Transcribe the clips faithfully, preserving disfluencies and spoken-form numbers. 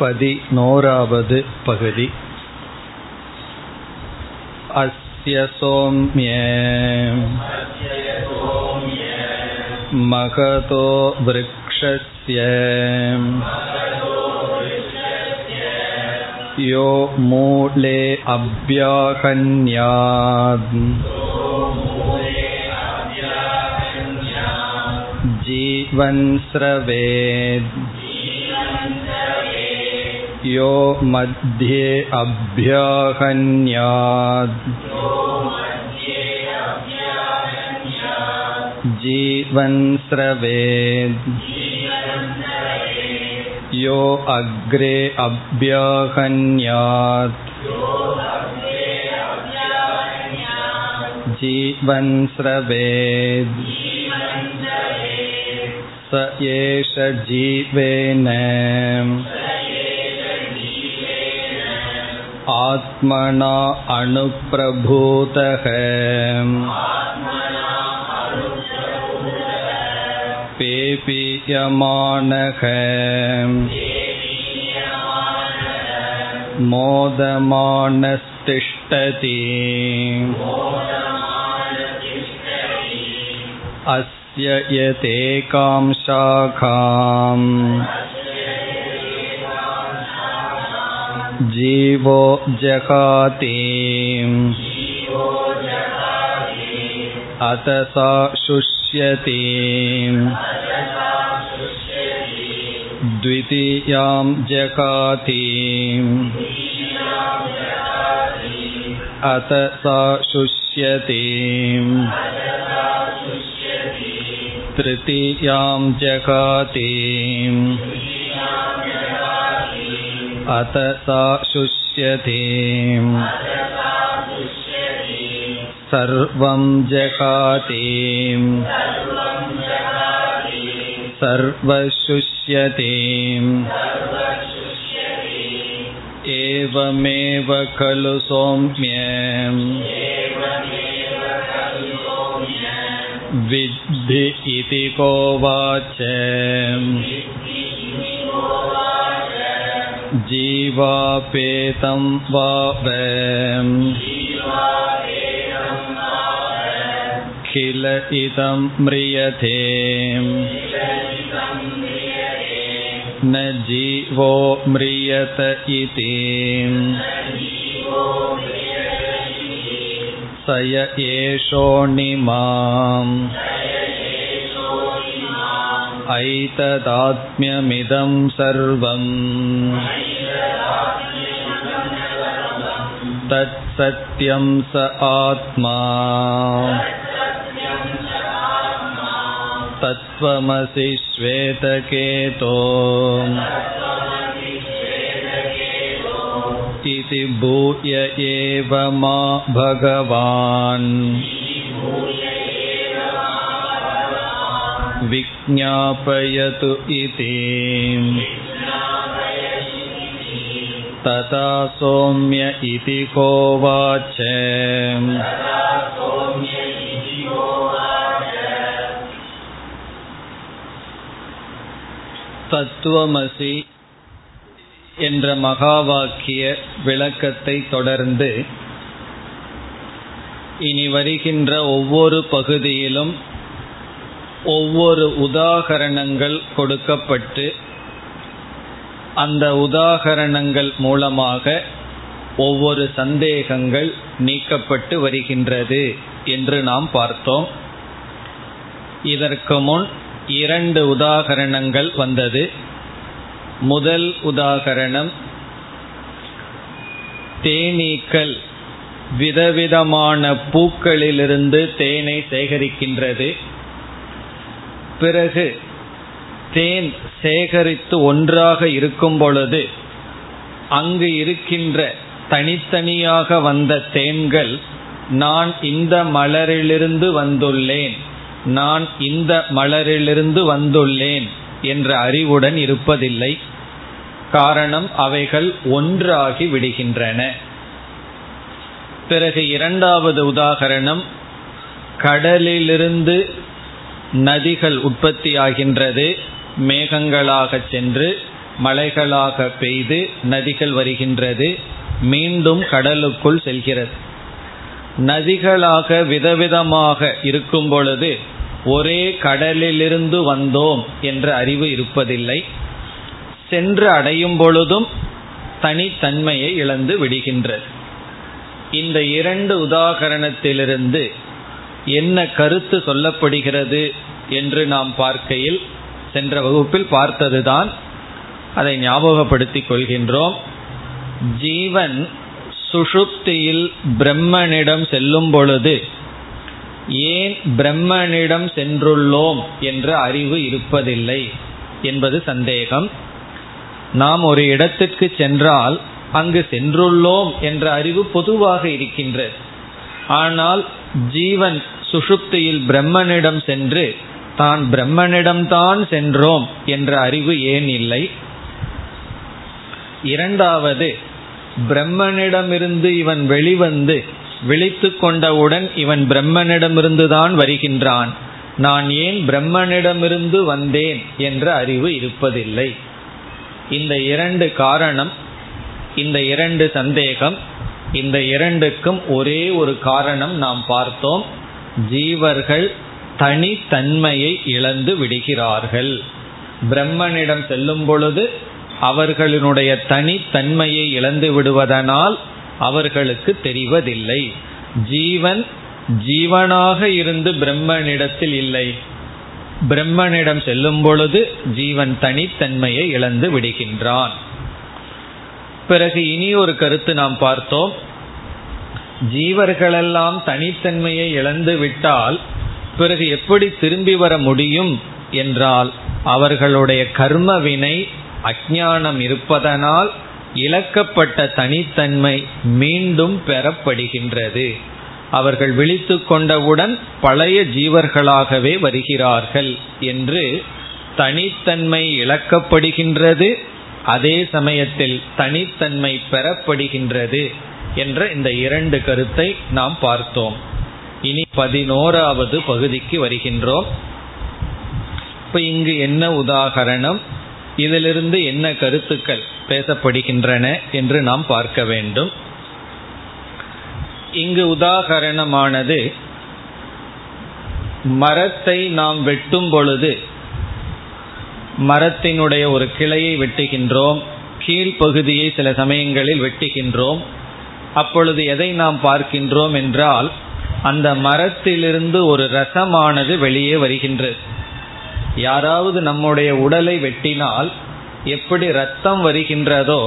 பதினோராவது பகுதி. அஸ்ய சோம்ய மகதோ விருக்ஷஸ்ய யோ மூலே அப்யாஹன்யாத் ஜீவன் ஸ்ரவேத் யோ மத்யே அப்யாஹன்யாத் ஜீவன் ஸ்ரவேத் யோ அக்ரே அப்யாஹன்யாத் ஜீவன் ஸ்ரவேத் ச ஏஷ ஜீவேன ஆத்மனா அனுப்ரபூதஹ பேபியமானஹ மோதமானஸ்திஷ்டதி அஸ்ய யதேகாம் சாகாம் ஜீவோ ஜகாதி அதசா சுஷ்யதி த்விதியாம் ஜகாதி அதசா சுஷ்யதி த்ரிதியாம் ஜகாதி அதசா சுஷ்யதி சர்வம் ஜகாதி சர்வசுஷ்யதி ஏவமேவ கலு சௌம்யம் வித்தி இதி கோ வாச்ச ஜீவாபேதம் வாவம் கில இதம் ம்ரியதே ந ஜீவோ ம்ரியத இதி சய ஏஷோணிமாம் ஐததாத்ம்யமிதம் சர்வம் தத் சத்யம் ச ஆத்மா தத்வமசி ஸ்வேதகேதோ இதி பூய ஏவ மா பகவான் விஜ்ஞாபயது இதி ததா சௌம்ய இதி கோ வாச்ச தத்துவமசி என்ற மகா வாக்கிய விளக்கத்தை தொடர்ந்து இனி வருகின்ற ஒவ்வொரு பகுதியிலும் ஒவ்வொரு உதாகரணங்கள் கொடுக்கப்பட்டு அந்த உதாகரணங்கள் மூலமாக ஒவ்வொரு சந்தேகங்கள் நீக்கப்பட்டு வருகின்றது என்று நாம் பார்த்தோம். இதற்கு முன் இரண்டு உதாகரணங்கள் வந்தது. முதல் உதாகரணம், தேனீக்கள் விதவிதமான பூக்களிலிருந்து தேனை சேகரிக்கின்றது. பிறகு தேன் சேகரித்து ஒன்றாக இருக்கும் பொழுது அங்கு இருக்கின்ற தனித்தனியாக வந்த தேன்கள் நான் இந்த மலரிலிருந்து வந்துள்ளேன் நான் இந்த மலரிலிருந்து வந்துள்ளேன் என்ற அறிவுடன் இருப்பதில்லை. காரணம், அவைகள் ஒன்றாகி விடுகின்றன. பிறகு இரண்டாவது உதாகரணம், கடலிலிருந்து நதிகள் உற்பத்தியாகின்றது, மேகங்களாக சென்று மலைகளாக பெய்து நதிகள் வருகின்றது, மீண்டும் கடலுக்குள் செல்கிறது. நதிகளாக விதவிதமாக இருக்கும் பொழுது ஒரே கடலிலிருந்து வந்தோம் என்ற அறிவு இருப்பதில்லை. சென்று அடையும் பொழுதும் தனித்தன்மையை இழந்து விடுகின்றது. இந்த இரண்டு உதாகரணத்திலிருந்து என்ன கருத்து சொல்லப்படுகிறது என்று நாம் பார்க்கையில், சென்ற வகுப்பில் பார்த்ததுதான், அதை ஞாபகப்படுத்திக் கொள்கின்றோம். ஜீவன் சுஷுப்தியில் பிரம்மனிடம் செல்லும் பொழுது ஏன் பிரம்மனிடம் சென்றுள்ளோம் என்ற அறிவு இருப்பதில்லை என்பது சந்தேகம். நாம் ஒரு இடத்திற்கு சென்றால் அங்கு சென்றுள்ளோம் என்ற அறிவு பொதுவாக இருக்கின்றது. ஆனால் ஜீவன் சுஷுப்தியில் பிரம்மனிடம் சென்று தான் பிரம்மனிடம்தான் சென்றோம் என்ற அறிவு ஏன் இல்லை? இரண்டாவது, பிரம்மனிடமிருந்து இவன் வெளிவந்து விழித்து கொண்டவுடன் இவன் பிரம்மனிடமிருந்துதான் வருகின்றான், நான் ஏன் பிரம்மனிடமிருந்து வந்தேன் என்ற அறிவு இருப்பதில்லை. இந்த இரண்டு காரணம், இந்த இரண்டு சந்தேகம், இந்த இரண்டுக்கும் ஒரே ஒரு காரணம் நாம் பார்த்தோம், ஜீவர்கள் தனித்தன்மையை இழந்து விடுகிறார்கள். பிரம்மனிடம் செல்லும் பொழுது அவர்களுடைய தனித்தன்மையை இழந்து விடுவதனால் அவர்களுக்கு தெரிவதில்லை. ஜீவன் ஜீவனாக இருந்து பிரம்மனிடத்தில் இல்லை, பிரம்மனிடம் செல்லும் பொழுது ஜீவன் தனித்தன்மையை இழந்து விடுகின்றான். பிறகு இனி ஒரு கருத்து நாம் பார்த்தோம், ஜீவர்களெல்லாம் தனித்தன்மையை இழந்து விட்டால் பிறகு எப்படி திரும்பி வர முடியும் என்றால், அவர்களுடைய கர்ம வினை அஞ்ஞானம் இருப்பதனால் இழக்கப்பட்ட தனித்தன்மை மீண்டும் பெறப்படுகின்றது. அவர்கள் விழித்து கொண்டவுடன் பழைய ஜீவர்களாகவே வருகிறார்கள் என்று தனித்தன்மை இழக்கப்படுகின்றது, அதே சமயத்தில் தனித்தன்மை பெறப்படுகின்றது என்ற இந்த இரண்டு கருத்தை நாம் பார்த்தோம். இனி பதினோராவது பகுதிக்கு வருகின்றோம். இப்போ இங்கு என்ன உதாகரணம், இதிலிருந்து என்ன கருத்துக்கள் பேசப்படுகின்றன என்று நாம் பார்க்க வேண்டும். இங்கு உதாகரணமானது, மரத்தை நாம் வெட்டும் பொழுது, மரத்தினுடைய ஒரு கிளையை வெட்டுகின்றோம், கீழ்ப்பகுதியை சில சமயங்களில் வெட்டுகின்றோம். அப்பொழுது எதை நாம் பார்க்கின்றோம் என்றால், அந்த மரத்திலிருந்து ஒரு ரசமானது வெளியே வருகின்றது. யாராவது நம்முடைய உடலை வெட்டினால் எப்படி இரத்தம் வருகின்றதோ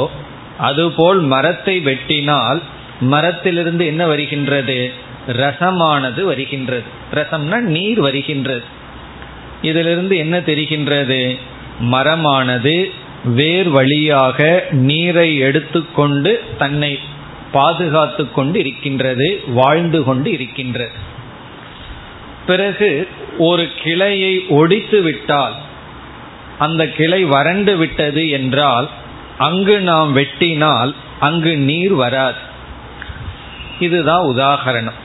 அதுபோல் மரத்தை வெட்டினால் மரத்திலிருந்து என்ன வருகின்றது? ரசமானது வருகின்றது. ரசம்னா நீர் வருகின்றது. இதிலிருந்து என்ன தெரிகின்றது? மரமானது வேர் வழியாக நீரை எடுத்துக்கொண்டு தன்னை பாதுகாத்து கொண்டு இருக்கின்றது, வாழ்ந்து கொண்டு இருக்கின்றது. பிறகு ஒரு கிளையை ஒடித்து விட்டால், அந்த கிளை வறண்டு விட்டது என்றால், அங்கு நாம் வெட்டினால் அங்கு நீர் வராது. இதுதான் உதாகரணம்,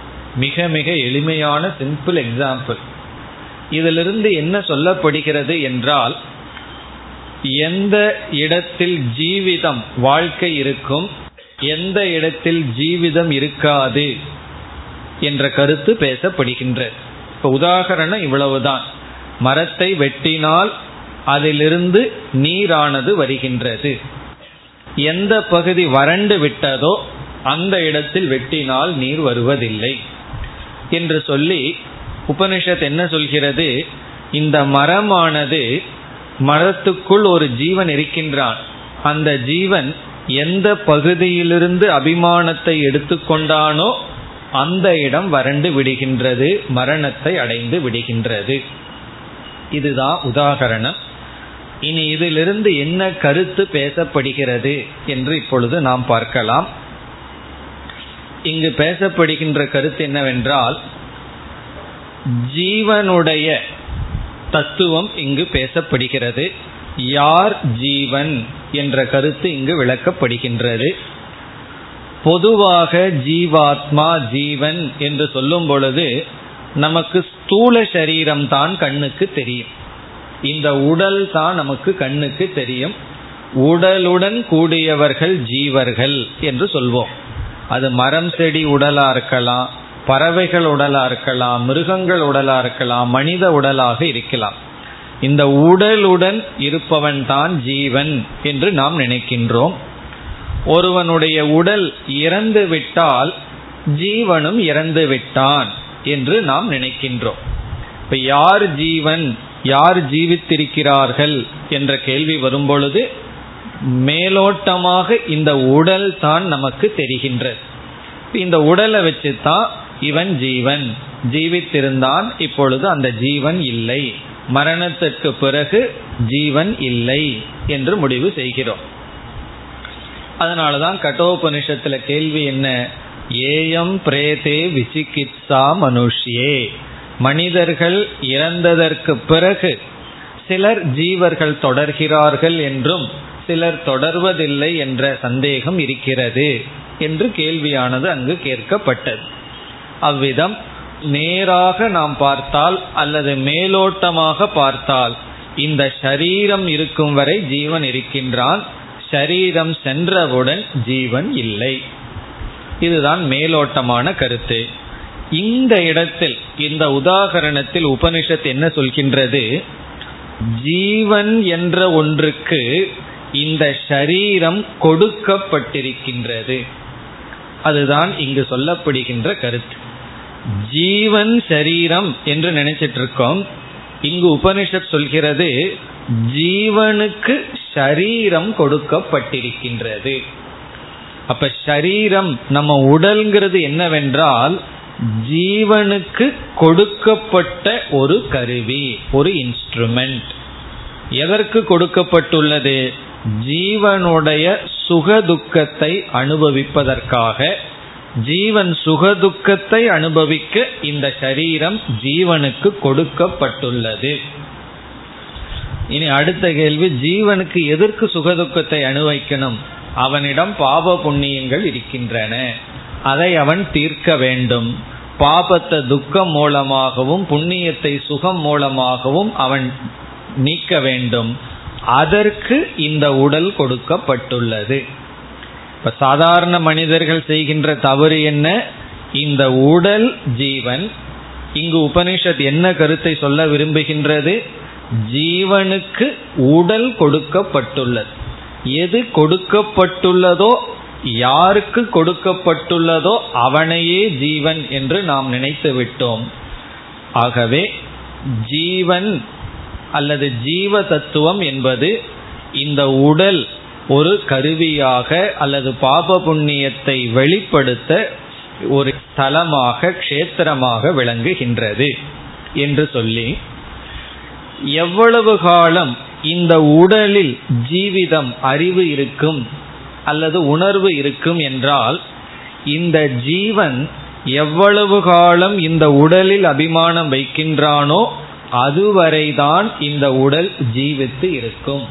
மிக மிக எளிமையான சிம்பிள் எக்ஸாம்பிள். இதிலிருந்து என்ன சொல்லப்படுகிறது என்றால், எந்த இடத்தில் ஜீவிதம் வாழ்க்கை இருக்கும், எந்த இடத்தில் ஜீவிதம் இருக்காது என்ற கருத்து பேசப்படுகின்றது. இப்போ உதாகரணம் இவ்வளவுதான். மரத்தை வெட்டினால் அதிலிருந்து நீரானது வருகின்றது. எந்த பகுதி வறண்டு விட்டதோ அந்த இடத்தில் வெட்டினால் நீர் வருவதில்லை என்று சொல்லி உபனிஷத் என்ன சொல்கிறது? இந்த மரமானது, மரத்துக்குள் ஒரு ஜீவன் இருக்கின்றான், அந்த ஜீவன் எந்த பகுதியிலிருந்து அபிமானத்தை எடுத்துக்கொண்டானோ அந்த இடம் வறண்டு விடுகின்றது, மரணத்தை அடைந்து விடுகின்றது. இதுதான் உதாகரணம். இனி இதிலிருந்து என்ன கருத்து பேசப்படுகிறது என்று இப்பொழுது நாம் பார்க்கலாம். இங்கு பேசப்படுகின்ற கருத்து என்னவென்றால், ஜீவனுடைய தத்துவம் இங்கு பேசப்படுகிறது. யார் ஜீவன் என்ற கருத்து இங்கு விளக்கப்படுகின்றது. பொதுவாக ஜீவாத்மா, ஜீவன் என்று சொல்லும் பொழுது நமக்கு ஸ்தூல சரீரம்தான் கண்ணுக்கு தெரியும், இந்த உடல் தான் நமக்கு கண்ணுக்கு தெரியும். உடலுடன் கூடியவர்கள் ஜீவர்கள் என்று சொல்வோம். அது மரம் செடி உடலா இருக்கலாம், பறவைகள் உடலா இருக்கலாம், மிருகங்கள் உடலா இருக்கலாம், மனித உடலாக இருக்கலாம். இந்த உடலுடன் இருப்பவன் தான் ஜீவன் என்று நாம் நினைக்கின்றோம். ஒருவனுடைய உடல் இறந்து விட்டால் ஜீவனும் இறந்து விட்டான் என்று நாம் நினைக்கின்றோம். இப்ப யார் ஜீவன், யார் ஜீவித்திருக்கிறார்கள் என்ற கேள்வி வரும் பொழுது மேலோட்டமாக இந்த உடல் தான் நமக்கு தெரிகின்றது. இந்த உடலை வச்சுதான் இவன் ஜீவன், ஜீவித்திருந்தான், இப்பொழுது அந்த ஜீவன் இல்லை, மரணத்திற்கு பிறகு ஜீவன் இல்லை என்று முடிவு செய்கிறோம். அதனாலதான் கட்டோபனிஷத்துல கேள்வி என்ன, ஏயம் பிரேதே விசிகித்சா மனுஷ்யே. மனிதர்கள் இறந்ததற்கு பிறகு சிலர் ஜீவர்கள் தொடர்கிறார்கள் என்றும் சிலர் தொடர்வதில்லை என்ற சந்தேகம் இருக்கிறது என்று கேள்வியானது அங்கு கேட்கப்பட்டது. அவ்விதம் நேராக நாம் பார்த்தால் அல்லது மேலோட்டமாக பார்த்தால் இந்த ஷரீரம் இருக்கும் வரை ஜீவன் இருக்கின்றான், ஷரீரம் சென்றவுடன் ஜீவன் இல்லை. இதுதான் மேலோட்டமான கருத்து. இந்த இடத்தில், இந்த உதாகரணத்தில் உபனிஷத் என்ன சொல்கின்றது, ஜீவன் என்ற ஒன்றுக்கு இந்த ஷரீரம் கொடுக்கப்பட்டிருக்கின்றது. அதுதான் இங்கு சொல்லப்படுகின்ற கருத்து. ஜீவன் சரீரம் என்று நினைச்சிட்டு இருக்கோம். இங்கு உபனிஷத் சொல்கிறது ஜீவனுக்கு ஷரீரம் கொடுக்கப்பட்டிருக்கின்றது. அப்ப ஷரீரம், நம்ம உடல்ங்கிறது என்னவென்றால் ஜீவனுக்கு கொடுக்கப்பட்ட ஒரு கருவி, ஒரு இன்ஸ்ட்ருமெண்ட். எதற்கு கொடுக்கப்பட்டுள்ளது? ஜீவனுடைய சுகதுக்கத்தை அனுபவிப்பதற்காக. ஜீவன் சுகதுக்கத்தை அனுபவிக்க இந்த சரீரம் ஜீவனுக்கு கொடுக்கப்பட்டுள்ளது. இனி அடுத்த கேள்வி, ஜீவனுக்கு எதற்கு சுகதுக்கத்தை அனுபவிக்கணும்? அவனிடம் பாப புண்ணியங்கள் இருக்கின்றன, அதை அவன் தீர்க்க வேண்டும். பாபத்தை துக்கம் மூலமாகவும் புண்ணியத்தை சுகம் மூலமாகவும் அவன் நீக்க வேண்டும். அதற்கு இந்த உடல் கொடுக்கப்பட்டுள்ளது. இப்ப சாதாரண மனிதர்கள் செய்கின்ற தவறு என்ன? இந்த உடல் ஜீவன். இங்கு உபனிஷத் என்ன கருத்தை சொல்ல விரும்புகின்றது? ஜீவனுக்கு உடல் கொடுக்கப்பட்டுள்ளது. எது கொடுக்கப்பட்டுள்ளதோ, யாருக்கு கொடுக்கப்பட்டுள்ளதோ அவனையே ஜீவன் என்று நாம் நினைத்து விட்டோம். ஆகவே ஜீவன் அல்லது ஜீவ தத்துவம் என்பது இந்த உடல் ஒரு கருவியாக அல்லது பாப புண்ணியத்தை வெளிப்படுத்த ஒரு தலமாக, க்ஷேத்திரமாக விளங்குகின்றது என்று சொல்லி, எவ்வளவு காலம் இந்த உடலில் ஜீவிதம், அறிவு இருக்கும் அல்லது உணர்வு இருக்கும் என்றால், இந்த ஜீவன் எவ்வளவு காலம் இந்த உடலில் அபிமானம் வைக்கின்றானோ அதுவரைதான் இந்த உடல் ஜீவித்து இருக்கும்.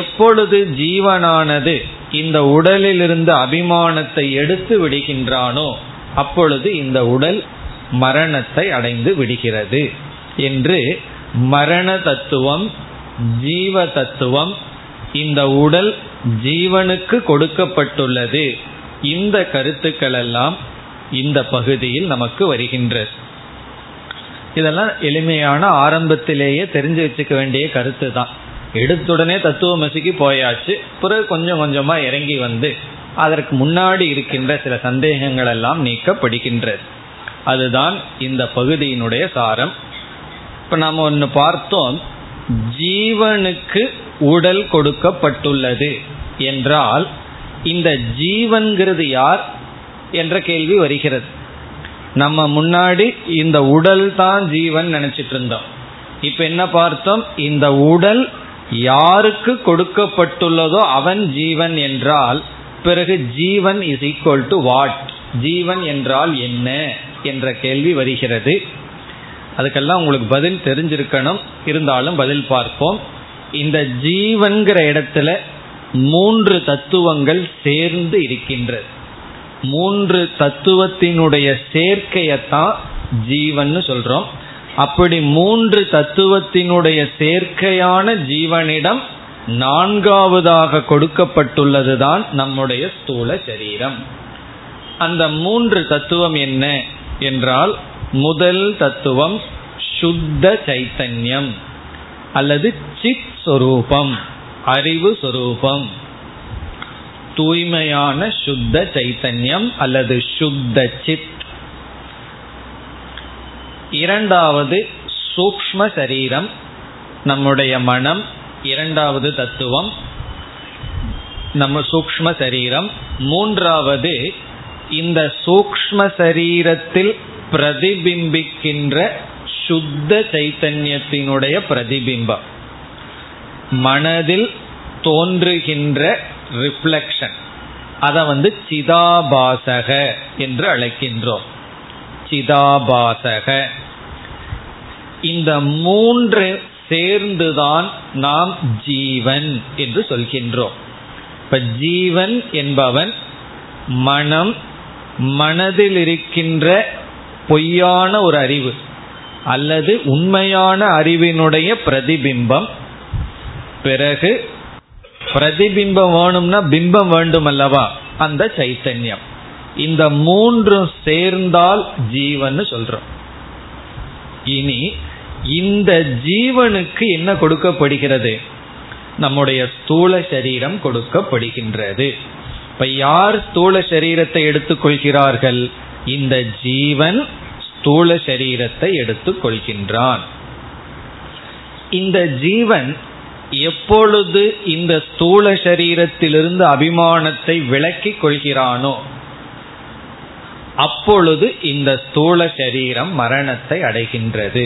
எப்பொழுது ஜீவனானது இந்த உடலிலிருந்து அபிமானத்தை எடுத்து விடுகின்றானோ அப்பொழுது இந்த உடல் மரணத்தை அடைந்து விடுகிறது என்று மரண தத்துவம், ஜீவ தத்துவம், இந்த உடல் ஜீவனுக்கு கொடுக்கப்பட்டுள்ளது, இந்த கருத்துக்கள் எல்லாம் இந்த பகுதியில் நமக்கு வருகின்றது. இதெல்லாம் எளிமையான ஆரம்பத்திலேயே தெரிஞ்சு வச்சுக்க வேண்டிய கருத்து தான். எடுத்துடனே தத்துவமசிக்கு போயாச்சு, பிறகு கொஞ்சம் கொஞ்சமா இறங்கி வந்து அதற்கு முன்னாடி இருக்கின்ற சில சந்தேகங்கள் எல்லாம் நீக்கப்படுகின்றது. அதுதான் இந்த பகுதியினுடைய சாரம். இப்ப நாம ஒன்னு பார்த்தோம், ஜீவனுக்கு உடல் கொடுக்கப்பட்டுள்ளது என்றால் இந்த ஜீவன்கிறது யார் என்ற கேள்வி வருகிறது. நம்ம முன்னாடி இந்த உடல் தான் ஜீவன் நினைச்சிட்டு இருந்தோம். இப்ப என்ன பார்த்தோம், இந்த உடல் யாருக்கு கொடுக்கப்பட்டுள்ளதோ அவன் ஜீவன் என்றால் பிறகு ஜீவன் இஸ் ஈக்வல் டு வாட், ஜீவன் என்றால் என்ன என்ற கேள்வி வருகிறது. அதுக்கெல்லாம் உங்களுக்கு பதில் தெரிஞ்சிருக்கணும், இருந்தாலும் பதில் பார்ப்போம். இந்த ஜீவன்கிற இடத்துல மூன்று தத்துவங்கள் சேர்ந்து இருக்கின்றது. மூன்று தத்துவத்தினுடைய சேர்க்கையத்தான் ஜீவன் சொல்றோம். அப்படி மூன்று தத்துவத்தினுடைய சேர்க்கையான ஜீவனிடம் நான்காவதாக கொடுக்கப்பட்டுள்ளதுதான் நம்முடைய ஸ்தூல சரீரம். அந்த மூன்று தத்துவம் என்ன என்றால், முதல் தத்துவம் சுத்த சைத்தன்யம் அல்லது சித் சொரூபம், அறிவு சொரூபம், தூய்மையான சுத்த சைத்தன்யம் அல்லது சுத்த சித். இரண்டாவது சூக்ஷ்ம சரீரம், நம்முடைய மனம். இரண்டாவது தத்துவம் நம்ம சூக்ஷ்ம சரீரம். மூன்றாவது இந்த சூக்ஷ்ம சரீரத்தில் பிரதிபிம்பிக்கின்ற சுத்த சைத்தன்யத்தினுடைய பிரதிபிம்பம், மனதில் தோன்றுகின்ற ரிஃப்ளெக்ஷன், அதை வந்து சிதாபாசக என்று அழைக்கின்றோம். சிதாபாசக. இந்த மூன்று சேர்ந்துதான் நாம் ஜீவன் என்று சொல்கின்றோம். இப்ப ஜீவன் என்பவன் மனம், மனதில் இருக்கின்ற பொய்யான ஒரு அறிவு அல்லது உண்மையான அறிவினுடைய பிரதிபிம்பம். பிறகு பிரதிபிம்பம் வேணும்னா பிம்பம் வேண்டும் அல்லவா, அந்த சைத்தன்யம். இந்த மூன்றும் சேர்ந்தால் ஜீவன்னு சொல்றோம். இனி இந்த ஜீவனுக்கு என்ன கொடுக்கப்படுகிறது? நம்முடைய ஸ்தூல சரீரம் கொடுக்கப்படுகின்றது. இப்ப யார் ஸ்தூல சரீரத்தை எடுத்துக்கொள்கிறார்கள்? இந்த ஜீவன் ஸ்தூல சரீரத்தை எடுத்துக்கொள்கின்றான். இந்த ஜீவன் எப்பொழுது இந்த ஸ்தூல சரீரத்திலிருந்து அபிமானத்தை விலக்கிக் கொள்கிறானோ அப்பொழுது இந்த ஸ்தூல சரீரம் மரணத்தை அடைகின்றது.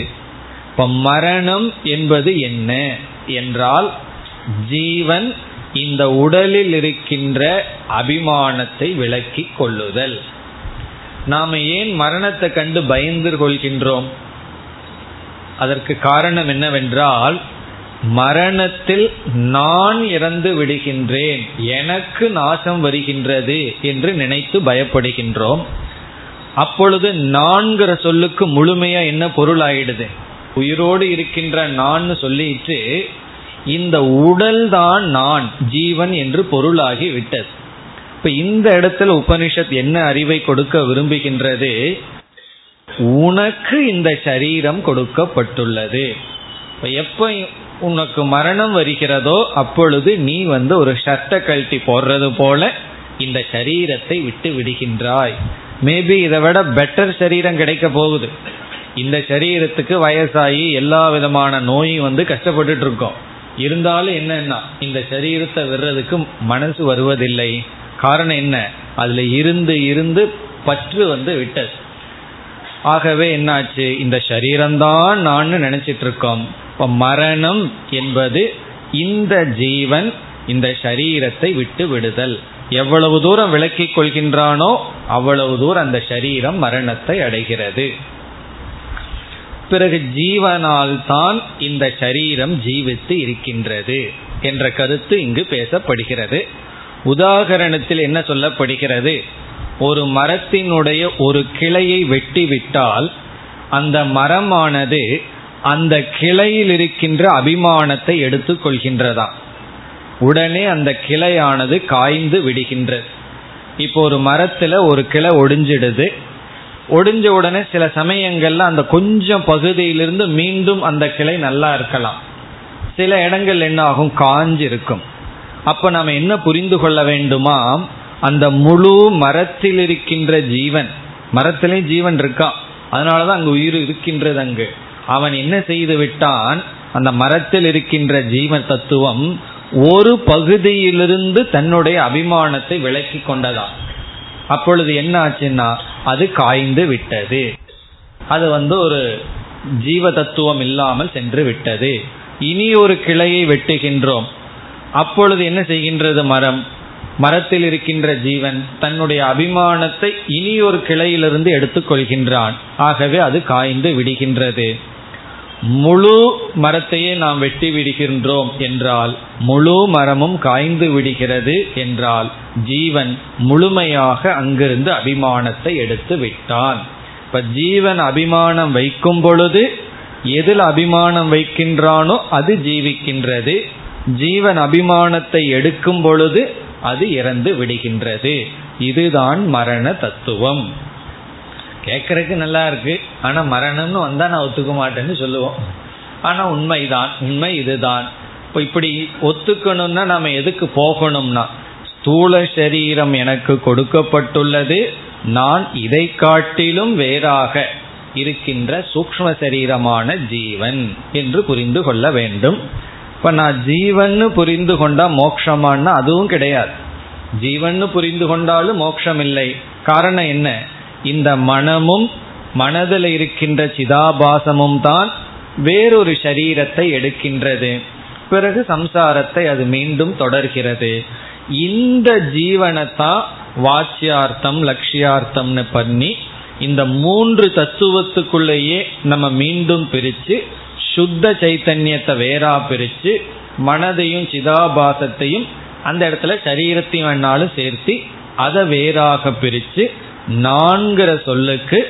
இப்ப மரணம் என்பது என்ன என்றால், ஜீவன் இந்த உடலில் இருக்கின்ற அபிமானத்தை விலக்கிக் கொள்ளுதல். நாம ஏன் மரணத்தை கண்டு பயந்து கொள்கின்றோம்? அதற்கு காரணம் என்னவென்றால், மரணத்தில் நான் இறந்து விடுகின்றேன், எனக்கு நாசம் வருகின்றது என்று நினைத்து பயப்படுகின்றோம். அப்பொழுது நான்கிற சொல்லுக்கு முழுமையா என்ன பொருள் ஆயிடுது? உயிரோடு இருக்கின்ற நான் சொல்லிட்டு இந்த உடல் தான் நான், ஜீவன் என்று பொருளாகி விட்டது. இப்ப இந்த இடத்துல உபனிஷத் என்ன அறிவை கொடுக்க விரும்புகின்றது? உனக்கு இந்த சரீரம் கொடுக்கப்பட்டுள்ளது. எப்ப உனக்கு மரணம் வருகிறதோ அப்பொழுது நீ வந்து ஒரு ஷர்ட்டை கழட்டி போடுறது போல இந்த சரீரத்தை விட்டு விடுகின்றாய். மேபி இதை விட பெட்டர் சரீரம் கிடைக்க போகுது. இந்த சரீரத்துக்கு வயசாகி எல்லா விதமான நோயும் வந்து கஷ்டப்பட்டுட்டு இருக்கோம். இருந்தாலும் என்னன்னா இந்த சரீரத்தை விடுறதுக்கு மனசு வருவதில்லை. காரணம் என்ன? அதுல இருந்து இருந்து பற்று வந்து விட்டது. ஆகவே என்னாச்சு? இந்த சரீரம்தான் நான் நினைச்சிட்டு இருக்கோம். இப்ப மரணம் என்பது இந்த ஜீவன் இந்த சரீரத்தை விட்டு விடுதல். எவ்வளவு தூரம் விலக்கிக் கொள்கின்றானோ அவ்வளவு தூரம் அந்த சரீரம் மரணத்தை அடைகிறது. பிறகு ஜீவனால் தான் இந்த சரீரம் ஜீவித்து இருக்கின்றது என்ற கருத்து இங்கு பேசப்படுகிறது. உதாரணத்தில் என்ன சொல்லப்படுகிறது? ஒரு மரத்தினுடைய ஒரு கிளையை வெட்டிவிட்டால் அந்த மரமானது அந்த கிளையில் இருக்கின்ற அபிமானத்தை எடுத்து கொள்கின்றதா, உடனே அந்த கிளையானது காய்ந்து விடுகின்றது. இப்போ ஒரு மரத்துல ஒரு கிளை ஒடிஞ்சிடுது. ஒடிஞ்ச உடனே சில சமயங்கள்ல அந்த கொஞ்சம் பகுதியிலிருந்து மீண்டும் அந்த கிளை நல்லா இருக்கலாம். சில இடங்கள் என்ன ஆகும்? காஞ்சிருக்கும். அப்ப நாம என்ன புரிந்து கொள்ள வேண்டுமா? அந்த முழு மரத்தில் இருக்கின்ற ஜீவன், மரத்திலேயும் ஜீவன் இருக்கான், அதனாலதான் அங்கு உயிர் இருக்கின்றது. அங்கு அவன் என்ன செய்து விட்டான்? அந்த மரத்தில் இருக்கின்ற ஜீவன் தத்துவம் ஒரு பகுதியிலிருந்து தன்னுடைய அபிமானத்தை விலக்கி கொண்டதான். அப்பொழுது என்ன ஆச்சுன்னா அது காய்ந்து விட்டது. அது வந்து ஒரு ஜீவ தத்துவம் இல்லாமல் சென்று விட்டது. இனி ஒரு கிளையை வெட்டுகின்றோம். அப்பொழுது என்ன செய்கின்றது மரம்? மரத்தில் இருக்கின்ற ஜீவன் தன்னுடைய அபிமானத்தை இனி ஒரு கிளையிலிருந்து எடுத்துக்கொள்கின்றான். ஆகவே அது காய்ந்து விடுகின்றது. முழு மரத்தையே நாம் வெட்டி விடுகின்றோம் என்றால் முழு மரமும் காய்ந்து விடுகிறது என்றால் ஜீவன் முழுமையாக அங்கிருந்து அபிமானத்தை எடுத்து விட்டான். இப்ப ஜீவன் அபிமானம் வைக்கும் பொழுது எதில் அபிமானம் வைக்கின்றானோ அது ஜீவிக்கின்றது. ஜீவன் அபிமானத்தை எடுக்கும் பொழுது அது இறந்து விடுகின்றது. இதுதான் மரண தத்துவம். கேட்கறதுக்கு நல்லா இருக்கு, ஆனா மரணம்னு வந்தா நான் ஒத்துக்க மாட்டேன்னு சொல்லுவோம். ஆனா உண்மைதான், உண்மை இதுதான். இப்போ இப்படி ஒத்துக்கணும்னா நாம எதுக்கு போகணும்னா, ஸ்தூல சரீரம் எனக்கு கொடுக்கப்பட்டுள்ளது, நான் இதை காட்டிலும் வேறாக இருக்கின்ற சூக்ஷ்ம சரீரமான ஜீவன் என்று புரிந்து கொள்ள வேண்டும். இப்ப நான் ஜீவன் புரிந்து கொண்டா மோட்சமானா அதுவும் கிடையாது. ஜீவன் புரிந்து கொண்டாலும் மோட்சம் இல்லை. காரணம் என்ன? இந்த மனமும் மனதில் இருக்கின்ற சிதாபாசமும் தான் வேறொரு சரீரத்தை எடுக்கின்றது, பிறகு சம்சாரத்தை அது மீண்டும் தொடர்கிறது. இந்த ஜீவனத்தான் வாச்சியார்த்தம் லட்சியார்த்தம்னு பண்ணி இந்த மூன்று தத்துவத்துக்குள்ளேயே நம்ம மீண்டும் பிரித்து சுத்த சைத்தன்யத்தை வேறா பிரித்து மனதையும் சிதாபாசத்தையும் அந்த இடத்துல சரீரத்தையும் என்னாலும் சேர்த்து அதை வேறாக பிரித்து நான்கிற சொல்லுக்கு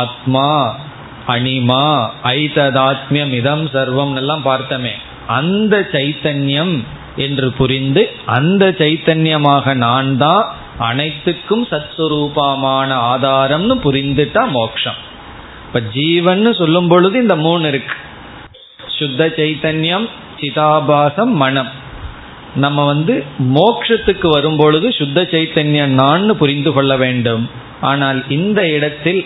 ஆத்மா அனிமா ஐததாத்மியம் இதம் சர்வம் எல்லாம் பார்த்தமே, அந்த சைத்தன்யம் என்று புரிந்து அந்த சைத்தன்யமாக நான் தான் அனைத்துக்கும் சத்ஸ்வரூபமான ஆதாரம்னு புரிந்துட்டா மோட்சம். இப்ப ஜீவன் சொல்லும் பொழுது இந்த மூணு இருக்கு, சுத்த சைத்தன்யம் சிதாபாசம் மனம். நம்ம வந்து மோட்சத்துக்கு வரும்பொழுது சுத்த சைத்தன்யம் நான்னு புரிந்து கொள்ள வேண்டும். ஆனால் இந்த இடத்தில்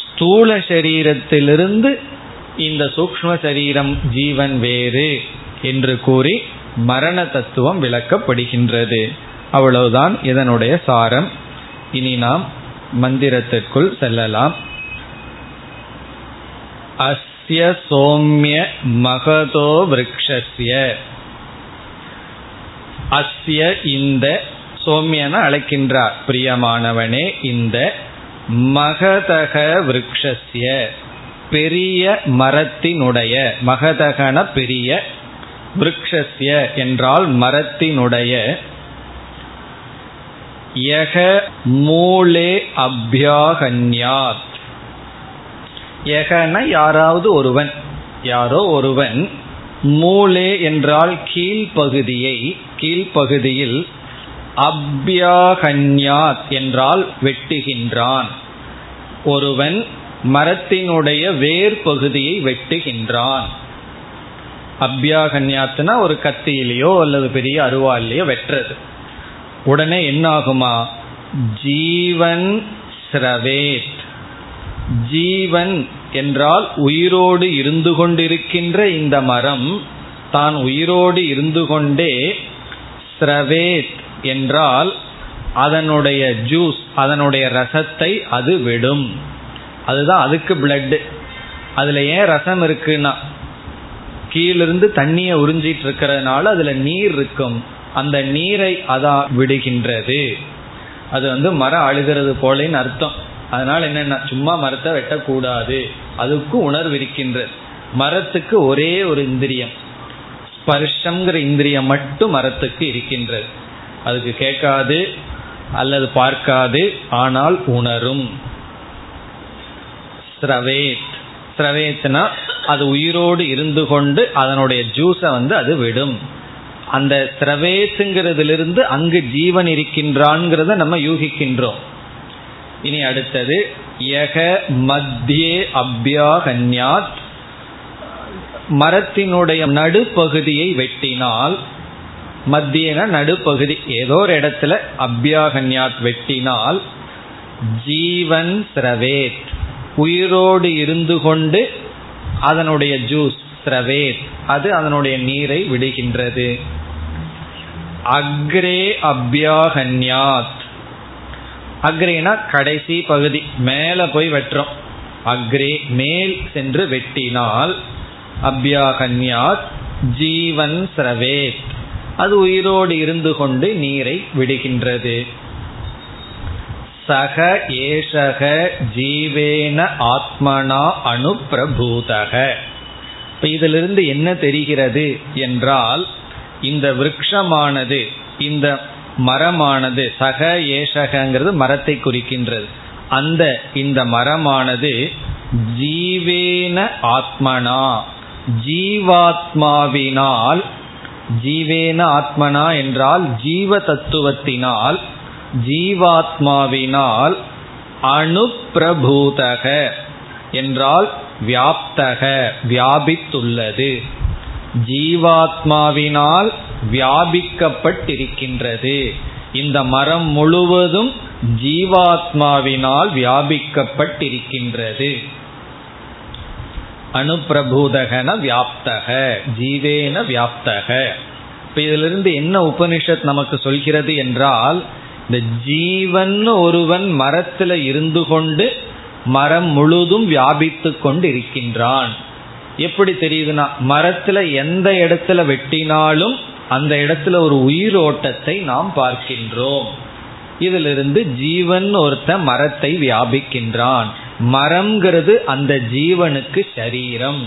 ஸ்தூல சரீரத்திலிருந்து இந்த சூக்ஷ்ம சரீரம் ஜீவன் வேறு என்று கூறி மரண தத்துவம் விளக்கப்படுகின்றது. அவ்வளவுதான் இதனுடைய சாரம். இனி நாம் மந்திரத்திற்குள் செல்லலாம். அஸ்ய சோம்ய மகதோ விருக்ஷஸ்ய. அஸ்ய இந்த சோம்யன அழைக்கின்றார், பிரியமானவனே இந்த மகதக விருக்ஷஸ்ய பெரிய மரத்தினுடைய, மகதகன பெரிய, விருக்ஷஸ்ய என்றால் மரத்தினுடைய, யக மூலே அபியாகன்யாத், யகன யாராவது ஒருவன், யாரோ ஒருவன், மூலே என்றால் கீழ்பகுதியை, கீழ்பகுதியில், அபியாகன்யாத் என்றால் வெட்டுகின்றான், ஒருவன் மரத்தினுடைய வேர் பகுதியை வெட்டுகின்றான். அபியாகன்யாத்னா ஒரு கத்தியிலேயோ அல்லது பெரிய அருவாலையோ வெட்டுறது. உடனே என்ன ஆகுமா? ஜீவன் ஸ்ரவேத். ஜீவன் என்றால் உயிரோடு இருந்து கொண்டிருக்கின்ற இந்த மரம் தான் உயிரோடு இருந்து கொண்டே, ஸ்ரவேத் என்றால் அதனுடைய ஜூஸ், அதனுடைய ரசத்தை அது விடும். அதுதான் அதுக்கு பிளட். அதில் ஏன் ரசம் இருக்குன்னா கீழிருந்து தண்ணியை உறிஞ்சிட்டு இருக்கிறதுனால அதில் நீர் இருக்கும், அந்த நீரை அதான் விடுகின்றது. அது வந்து மரம் அழுகிறது போலேன்னு அர்த்தம். அதனால் என்னென்னா சும்மா மரத்தை வெட்டக்கூடாது, அதுக்கு உணர்வு இருக்கின்றது. மரத்துக்கு ஒரே ஒரு இந்திரியம், ஸ்பர்ஷங்கிற இந்திரியம் மட்டும் மரத்துக்கு இருக்கின்றது. அதுக்கு கேட்காது அல்லது பார்க்காது, ஆனால் உணரும். ஸ்ரவேத், ஸ்ரவேத்னா அது உயிரோடு இருந்து கொண்டு அதனுடைய ஜூஸை வந்து அது விடும். அந்த ஸ்ரவேத்துங்கிறதுலிருந்து அங்கு ஜீவன் இருக்கின்றான்ங்கிறத நம்ம யூகிக்கின்றோம். இனி அடுத்தது யக மத்தியே அபியாகன்யாத், மரத்தினுடைய நடுப்பகுதியை வெட்டினால், மத்தியன நடுப்பகுதி ஏதோ ஒரு இடத்துல அபியாகன்யாத் வெட்டினால், ஜீவன் ஸ்ரவேத் உயிரோடு இருந்து கொண்டு அதனுடைய ஜூஸ் ஸ்ரவேத் அது அதனுடைய நீரை விடுகின்றது. அக்ரே அபியாகன்யாத், அக்ரேனா கடைசி பகுதி, மேலே போய் வெட்டுறோம், அக்ரே மேல் சென்று வெட்டினால், அபியாகன்யாத் ஜீவன் ஸ்ரவேத் அது உயிரோடு இருந்து கொண்டு நீரை விடுகின்றது. சக ஏஷக ஜீவேன ஆத்மனா அனுப்பிரபூதக. இப்போ இதிலிருந்து என்ன தெரிகிறது என்றால் இந்த விருட்சமானது, இந்த மரமானது, சக ஏஷகங்கிறது மரத்தை குறிக்கின்றது, அந்த இந்த மரமானது ஜீவேன ஆத்மனா ஜீவாத்மாவினால் ஜீவேன ஆத்மனா என்றால் ஜீவ தத்துவத்தினால், ஜீவாத்மாவினால், அனுப்பிரபூதக என்றால் வியாப்தக வியாபித்துள்ளது, ஜீவாத்மாவினால் வியாபிக்கப்பட்டிருக்கின்றது. இந்த மரம் முழுவதும் ஜீவாத்மாவினால் வியாபிக்கப்பட்டிருக்கின்றது. அனுப்பிரபூதகன வியாப்தக, ஜீவேன வியாப்தக. இப்ப இதிலிருந்து என்ன உபனிஷத் நமக்கு சொல்கிறது என்றால், இந்த ஜீவன் ஒருவன் மரத்தில் இருந்து கொண்டு மரம் முழுதும் வியாபித்து கொண்டு இருக்கின்றான். எப்படி தெரியுதுன்னா, மரத்துல எந்த இடத்துல வெட்டினாலும் அந்த இடத்துல ஒரு உயிரோட்டத்தை நாம் பார்க்கின்றோம். இதிலிருந்து ஜீவன் ஒருத்த மரத்தை வியாபிக்கின்றான். மரம்ங்கிறது அந்த ஜீவனுக்கு சரீரம்.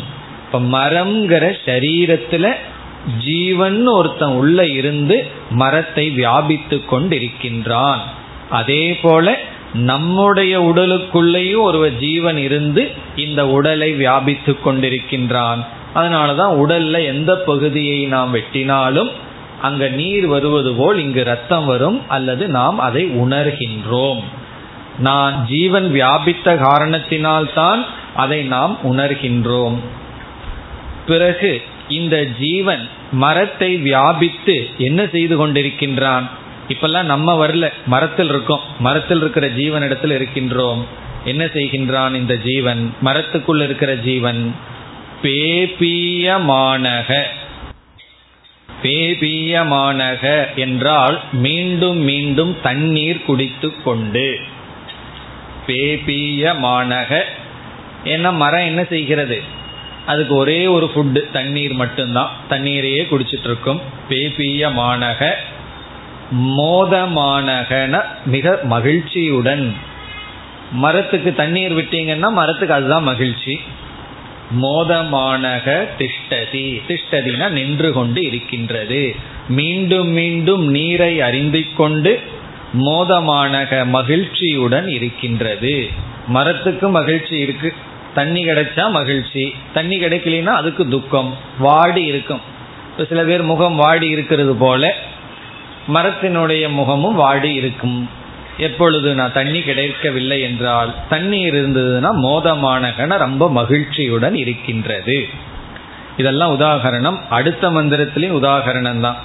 இப்ப மரம்ங்கிற சரீரத்துல ஜீவன் ஒருத்தன் உள்ள இருந்து மரத்தை வியாபித்து கொண்டிருக்கின்றான். அதே போல நம்முடைய உடலுக்குள்ளேயும் ஒரு ஜீவன் இருந்து இந்த உடலை வியாபித்து கொண்டிருக்கின்றான். அதனாலதான் உடல்ல எந்த பகுதியை நாம் வெட்டினாலும் அங்க நீர் வருவது போல் இங்கு ரத்தம் வரும், அல்லது நாம் அதை உணர்கின்றோம். நான் ஜீவன் வியாபித்த காரணத்தினால்தான் அதை நாம் உணர்கின்றோம். பிறகு இந்த ஜீவன் மரத்தை வியாபித்து என்ன செய்து கொண்டிருக்கின்றான்? இப்பெல்லாம் நம்ம வரல, மரத்தில் இருக்கோம், மரத்தில் இருக்கிற ஜீவன் இடத்துல இருக்கின்றோம். என்ன செய்கின்றான் இந்த ஜீவன்? மரத்துக்குள்ள இருக்கிற ஜீவன் பேபியமானக. பேபியமானக என்றால் மீண்டும் மீண்டும் தண்ணீர் குடித்து கொண்டு. பேபியமானக ஏன்னா மரம் என்ன செய்கிறது? அதுக்கு ஒரே ஒரு ஃபுட்டு தண்ணீர் மட்டும்தான், தண்ணீரையே குடிச்சிட்டு இருக்கும். பேபியமானக மோதமானகன மிக மகிழ்ச்சியுடன். மரத்துக்கு தண்ணீர் விட்டீங்கன்னா மரத்துக்கு அதுதான் மகிழ்ச்சி. மோதமானக திஷ்டதி, திஷ்டதினா நின்று கொண்டு இருக்கின்றது. மீண்டும் மீண்டும் நீரை அருந்திக் கொண்டு மோதமானக மகிழ்ச்சியுடன் இருக்கின்றது. மரத்துக்கு மகிழ்ச்சி இருக்கு, தண்ணி கிடைச்சா மகிழ்ச்சி, தண்ணி கிடைக்கலன்னா அதுக்கு துக்கம், வாடி இருக்கும். இப்போ சில பேர் முகம் வாடி இருக்கிறது போல மரத்தினுடைய முகமும் வாடி இருக்கும். எப்பொழுது நான் தண்ணி கிடைக்கவில்லை என்றால், தண்ணீர் இருந்ததுன்னா மோதமானகன ரொம்ப மகிழ்ச்சியுடன் இருக்கின்றது. இதெல்லாம் உதாகரணம். அடுத்த மந்திரத்திலேயும் உதாகரணம் தான்.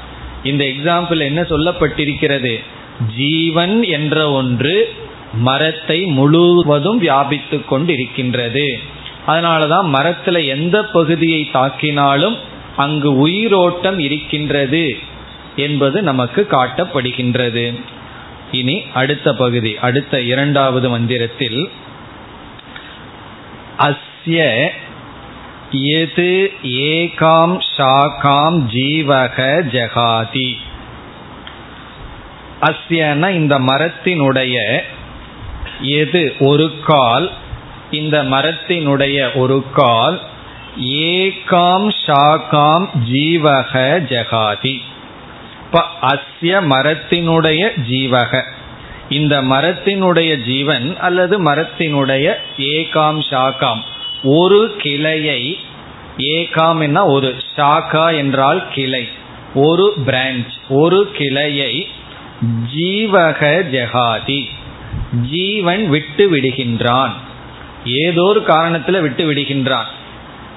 இந்த எக்ஸாம்பிள் என்ன சொல்லப்பட்டிருக்கிறது? ஜீவன் என்ற ஒன்று மரத்தை முழுவதும் வியாபித்து கொண்டு இருக்கின்றது. அதனாலதான் மரத்துல எந்த பகுதியை தாக்கினாலும் அங்கு உயிரோட்டம் இருக்கின்றது என்பது நமக்கு காட்டப்படுகின்றது. இனி அடுத்த பகுதி, அடுத்த இரண்டாவது மந்திரத்தில் அஸ்ய யது ஏகாம் ஷாகாம் ஜீவக ஜகாதி. அஸ்யனா இந்த மரத்தினுடைய, எது ஒரு கால், இந்த மரத்தினுடைய ஒரு கால், ஏகாம் ஷாகாம் ஜீவக ஜகாதி. இப்ப அஸ்ய மரத்தினுடைய ஜீவக, இந்த மரத்தினுடைய ஜீவன் அல்லது மரத்தினுடைய ஏகாம் ஷாகாம் ஒரு கிளையை, ஏகாம் என்ன ஒரு, ஷாகா என்றால் கிளை, ஒரு பிரான்ச், ஒரு கிளையை ஜீவக ஜகாதி ஜீவன் விட்டு விடுகின்றான். ஏதோ ஒரு காரணத்துல விட்டு விடுகின்றான்.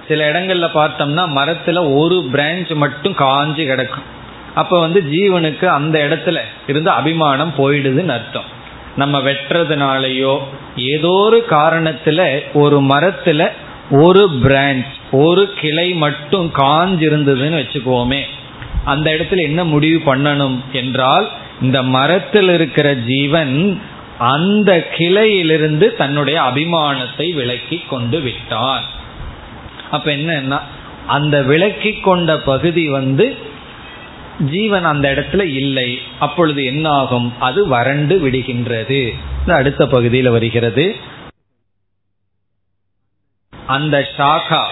சில இடங்கள்ல பார்த்தோம்னா மரத்துல ஒரு பிரான்ச் மட்டும் காஞ்சு கிடக்கும். அப்ப வந்து ஜீவனுக்கு அந்த இடத்துல இருந்து அபிமானம் போயிடுதுன்னு அர்த்தம். நம்ம வெட்டுறதுனாலயோ ஏதோ ஒரு காரணத்துல ஒரு மரத்துல ஒரு பிரான்ச், ஒரு கிளை மட்டும் காஞ்சிருந்ததுன்னு வச்சுக்கோமே, அந்த இடத்துல என்ன முடிவு பண்ணணும் என்றால், இந்த மரத்தில் இருக்கிற ஜீவன் அந்த கிளையிலிருந்து தன்னுடைய அபிமானத்தை விலக்கி கொண்டு விட்டான். அப்ப என்ன, அந்த விலக்கி கொண்ட பகுதி வந்து ஜீவன் அந்த இடத்துல இல்லை. அப்பொழுது என்ன ஆகும்? அது வறண்டு விடுகின்றது. அடுத்த பகுதியில் வருகிறது. அந்த சாகா,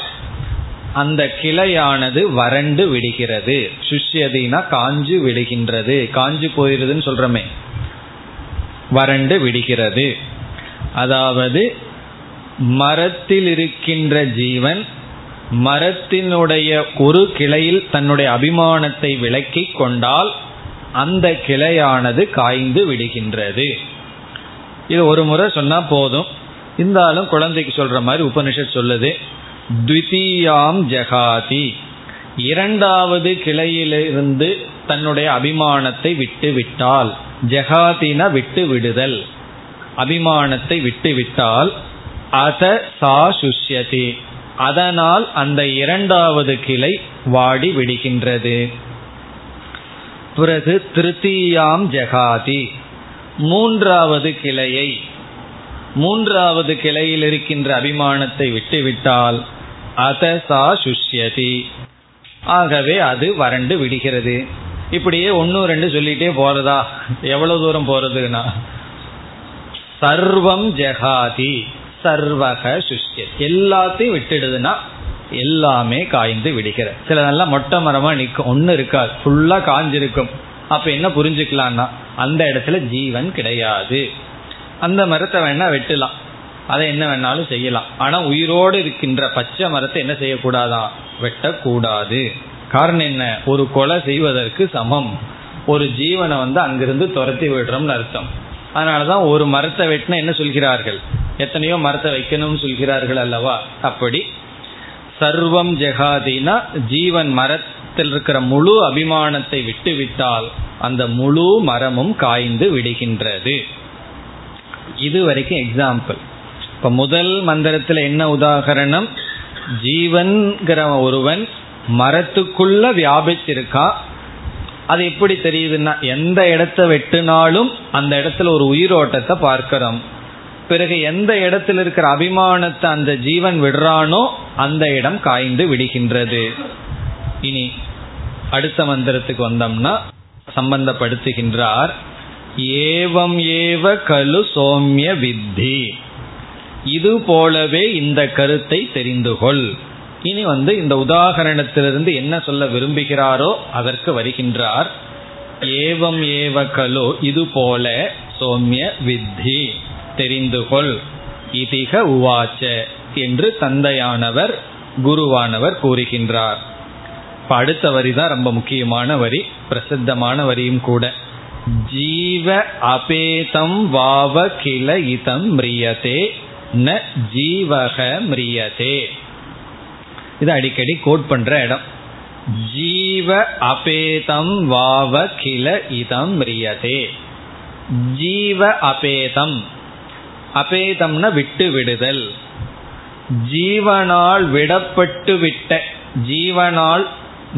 அந்த கிளையானது வறண்டு விடுகிறது. சுஷ்யதினா காஞ்சு விடுகின்றது, காஞ்சு போயிருதுன்னு சொல்றமே, வறண்டு விடுகிறது. அதாவது மரத்தில் இருக்கின்ற ஜீவன் மரத்தினுடைய ஒரு கிளையில் தன்னுடைய அபிமானத்தை விலக்கி கொண்டால் அந்த கிளையானது காய்ந்து விடுகின்றது. இது ஒரு முறை சொன்னா போதும். இருந்தாலும் குழந்தைக்கு சொல்ற மாதிரி உபனிஷத் சொல்லுது, த்விதீயாம் ஜகாதி, இரண்டாவது கிளையிலிருந்து தன்னுடைய அபிமானத்தை விட்டு விட்டால், ஜகாதினா விட்டு விடுதல், அபிமானத்தை விட்டு விட்டால், அத சா சுஷ்யதி, அதனால் அந்த இரண்டாவது கிளை வாடி விடுகின்றது. பிறகு திருத்தீயாம் ஜகாதி, மூன்றாவது கிளையை, மூன்றாவது கிளையில் இருக்கின்ற அபிமானத்தை விட்டுவிட்டால், அத சா சுஷ்யதி, ஆகவே அது வறண்டு விடுகிறது. இப்படியே ஒன்று ரெண்டு சொல்லிட்டே போறதா, எவ்வளோ தூரம் போறதுன்னா, சர்வம் ஜகாதி சர்வக சுஷ்யதி, எல்லாத்தையும் விட்டுடுதுன்னா எல்லாமே காய்ந்து விடுகிறது. சில நல்லா மொட்டை மரமா நிற்கும், ஒன்றும் இருக்காது, ஃபுல்லாக காய்ஞ்சிருக்கும். அப்போ என்ன புரிஞ்சுக்கலான்னா, அந்த இடத்துல ஜீவன் கிடையாது. அந்த மரத்தை வேணா வெட்டலாம், அதை என்ன வேணாலும் செய்யலாம். ஆனால் உயிரோடு இருக்கின்ற பச்சை மரத்தை என்ன செய்யக்கூடாதான், வெட்டக்கூடாது. காரணம் என்ன, ஒரு கொலை செய்வதற்கு சமம். ஒரு ஜீவனை வந்து அங்கிருந்து துரத்தி விடுறோம்னு அர்த்தம். அதனால தான் ஒரு மரத்தை வெட்டினா என்ன சொல்கிறார்கள், எத்தனையோ மரத்தை வைக்கணும்னு சொல்கிறார்கள் அல்லவா. அப்படி சர்வம் ஜெகாதினா ஜீவன் மரத்தில் இருக்கிற முழு அபிமானத்தை விட்டுவிட்டால் அந்த முழு மரமும் காய்ந்து விடுகின்றது. இது வரைக்கும் எக்ஸாம்பிள். இப்போ முதல் மந்திரத்தில் என்ன உதாகரணம், ஜீவன்கிற ஒருவன் மரத்துக்குள்ள வியாபிச்சிருக்கா. அது எப்படி தெரியுதுன்னா, எந்த இடத்த வெட்டினாலும் அந்த இடத்துல ஒரு உயிரோட்டத்தை பார்க்கிறோம். பிறகு எந்த இடத்துல இருக்கிற அபிமானத்தை அந்த ஜீவன் விடுறானோ அந்த இடம் காய்ந்து விடுகின்றது. இனி அடுத்த மந்திரத்துக்கு வந்தோம்னா சம்பந்தப்படுத்துகின்றார், ஏவம் ஏவ கலு சோம்ய வித்தி, இது போலவே இந்த கருத்தை தெரிந்துகொள். இனி வந்து இந்த உதாகரணத்திலிருந்து என்ன சொல்ல விரும்புகிறாரோ அதற்கு வருகின்றார். ஏவம் ஏவ கலு, இது போல, சோம்ய வித்தி, தெரிந்துகொள். இதிக உவாச்ச என்று தந்தையானவர் குருவானவர் கூறுகின்றார். அடுத்த வரி தான் ரொம்ப முக்கியமான வரி, பிரசித்தமான வரியும் கூட. ஜீவ அபேதம் வாவ கில இதம் மிரியதே ந ஜீவக மிரியதே. இது அடிக்கடி கோட் பண்ற இடம். ஜீவ அபேதம் வாவ கில இதம் மிரியதே. ஜீவ அபேதம், அபேதம்னா விட்டு விடுதல். ஜீவனால் விடப்பட்டு விட்ட, ஜீவனால்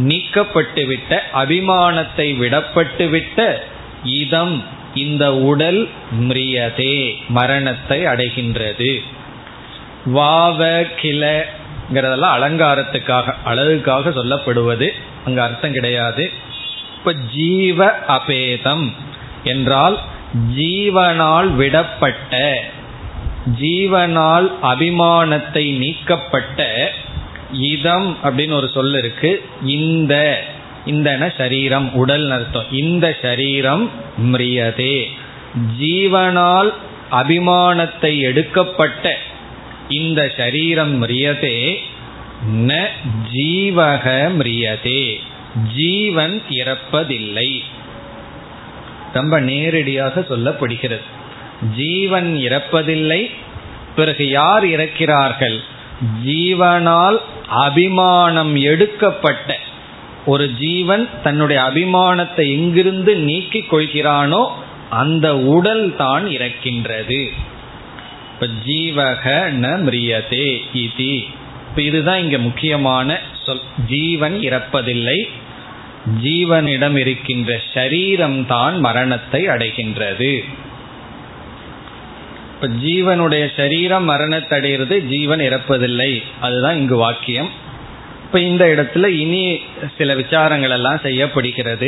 நீக்கப்பட்டு விட்ட, அபிமானத்தை விடப்பட்டு விட்ட இதம், இந்த உடல், மிரியதே, மரணத்தை அடைகின்றது. வாவ கிளங்கிறதெல்லாம் அலங்காரத்துக்காக, அழகுக்காக சொல்லப்படுவது, அங்கு அர்த்தம் கிடையாது. இப்போ ஜீவ அபேதம் என்றால் ஜீவனால் விடப்பட்ட, ஜீவனால் அபிமானத்தை நீக்கப்பட்ட இதம் அப்படின்னு ஒரு சொல் இருக்கு. இந்த இந்த சரீரம், உடல் அர்த்தம். இந்த சரீரம் மிரியதே, ஜீவனால் அபிமானத்தை எடுக்கப்பட்ட இந்த சரீரம் மிரியதே ந ஜீவக மிரியதே, ஜீவன் இறப்பதில்லை. ரொம்ப நேரடியாக சொல்லப்படுகிறது, ஜீவன் இறப்பதில்லை. பிறகு யார் இறக்கிறார்கள், ஜீவனால் அபிமானம் எடுக்கப்பட்ட ஒரு ஜீவன் தன்னுடைய அபிமானத்தை எங்கிருந்து நீக்கிக் கொள்கிறானோ அந்த உடல் தான் இறக்கின்றது. இப்ப ஜீவக ந மிரியதே இதி, இப்ப இதுதான் இங்க முக்கியமான சொல். ஜீவன் இறப்பதில்லை, ஜீவனிடம் இருக்கின்ற சரீரம்தான் மரணத்தை அடைகின்றது. இப்ப ஜீவனுடைய சரீரம் மரணத்தை அடைகிறது, ஜீவன் இறப்பதில்லை, அதுதான் இங்கு வாக்கியம். இப்ப இந்த இடத்துல இனி சில விசாரங்கள் எல்லாம் செய்யப்படுகிறது.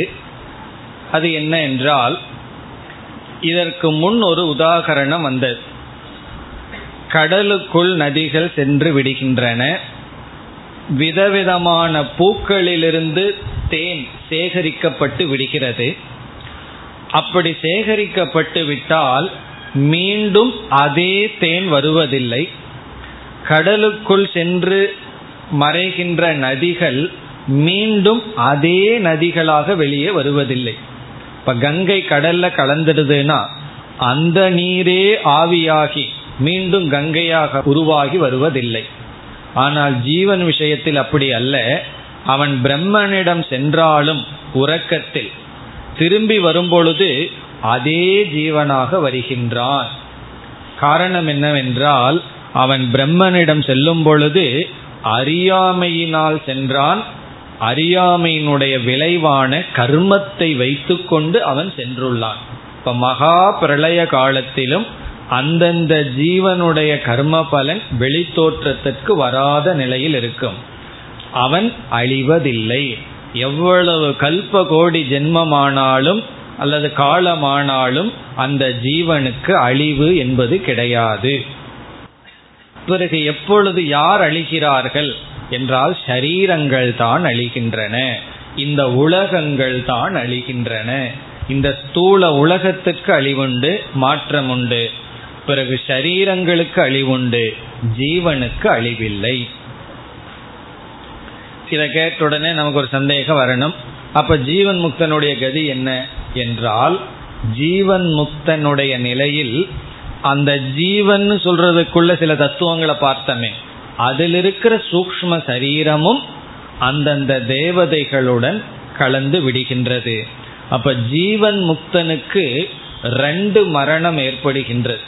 அது என்ன என்றால், இதற்கு முன் ஒரு உதாகரணம் வந்தது, கடலுக்குள் நதிகள் சென்று விடுகின்றன, விதவிதமான பூக்களிலிருந்து தேன் சேகரிக்கப்பட்டு விடுகிறது. அப்படி சேகரிக்கப்பட்டு விட்டால் மீண்டும் அதே தேன் வருவதில்லை. கடலுக்குள் சென்று மறைகின்ற நதிகள் மீண்டும் அதே நதிகளாக வெளியே வருவதில்லை. இப்ப கங்கை கடல்ல கலந்துடுதுன்னா அந்த நீரே ஆவியாகி மீண்டும் கங்கையாக உருவாகி வருவதில்லை. ஆனால் ஜீவன் விஷயத்தில் அப்படி அல்ல. அவன் பிரம்மனிடம் சென்றாலும் உறக்கத்தில் திரும்பி வரும்பொழுது அதே ஜீவனாக வருகின்றான். காரணம் என்னவென்றால் அவன் பிரம்மனிடம் செல்லும் பொழுது அறியாமையினால் சென்றான். அறியாமையினுடைய விளைவான கர்மத்தை வைத்து கொண்டு அவன் சென்றுள்ளான். இப்ப மகா பிரளய காலத்திலும் அந்தந்த ஜீவனுடைய கர்ம பலன் வெளித்தோற்றத்திற்கு வராத நிலையில் இருக்கும். அவன் அழிவதில்லை. எவ்வளவு கல்ப கோடி ஜென்மமானாலும் அல்லது காலமானாலும் அந்த ஜீவனுக்கு அழிவு என்பது கிடையாது. பிறகு எப்பொழுது யார் அழிகிறார்கள் என்றால் ஷரீரங்கள் தான் அழிகின்றன, இந்த உலகங்கள் தான் அழிகின்றன. இந்த ஸ்தூல உலகத்துக்கு அழிவுண்டு, மாற்றம் உண்டு. பிறகு ஷரீரங்களுக்கு அழிவுண்டு, ஜீவனுக்கு அழிவில்லை. இதை கேட்ட உடனே நமக்கு ஒரு சந்தேகம் வரணும். அப்ப ஜீவன் முக்தனுடைய கதி என்ன என்றால், ஜீவன் முக்தனுடைய நிலையில் அந்த ஜீவன் சொல்றதுக்குள்ள சில தத்துவங்களை பார்த்தமே, அதில் இருக்கிற சூக்ஷ்ம சரீரமும் அந்தந்த தேவதைகளுடன் கலந்து விடுகின்றது. அப்ப ஜீவன் முக்தனுக்கு ரெண்டு மரணம் ஏற்படுகின்றது.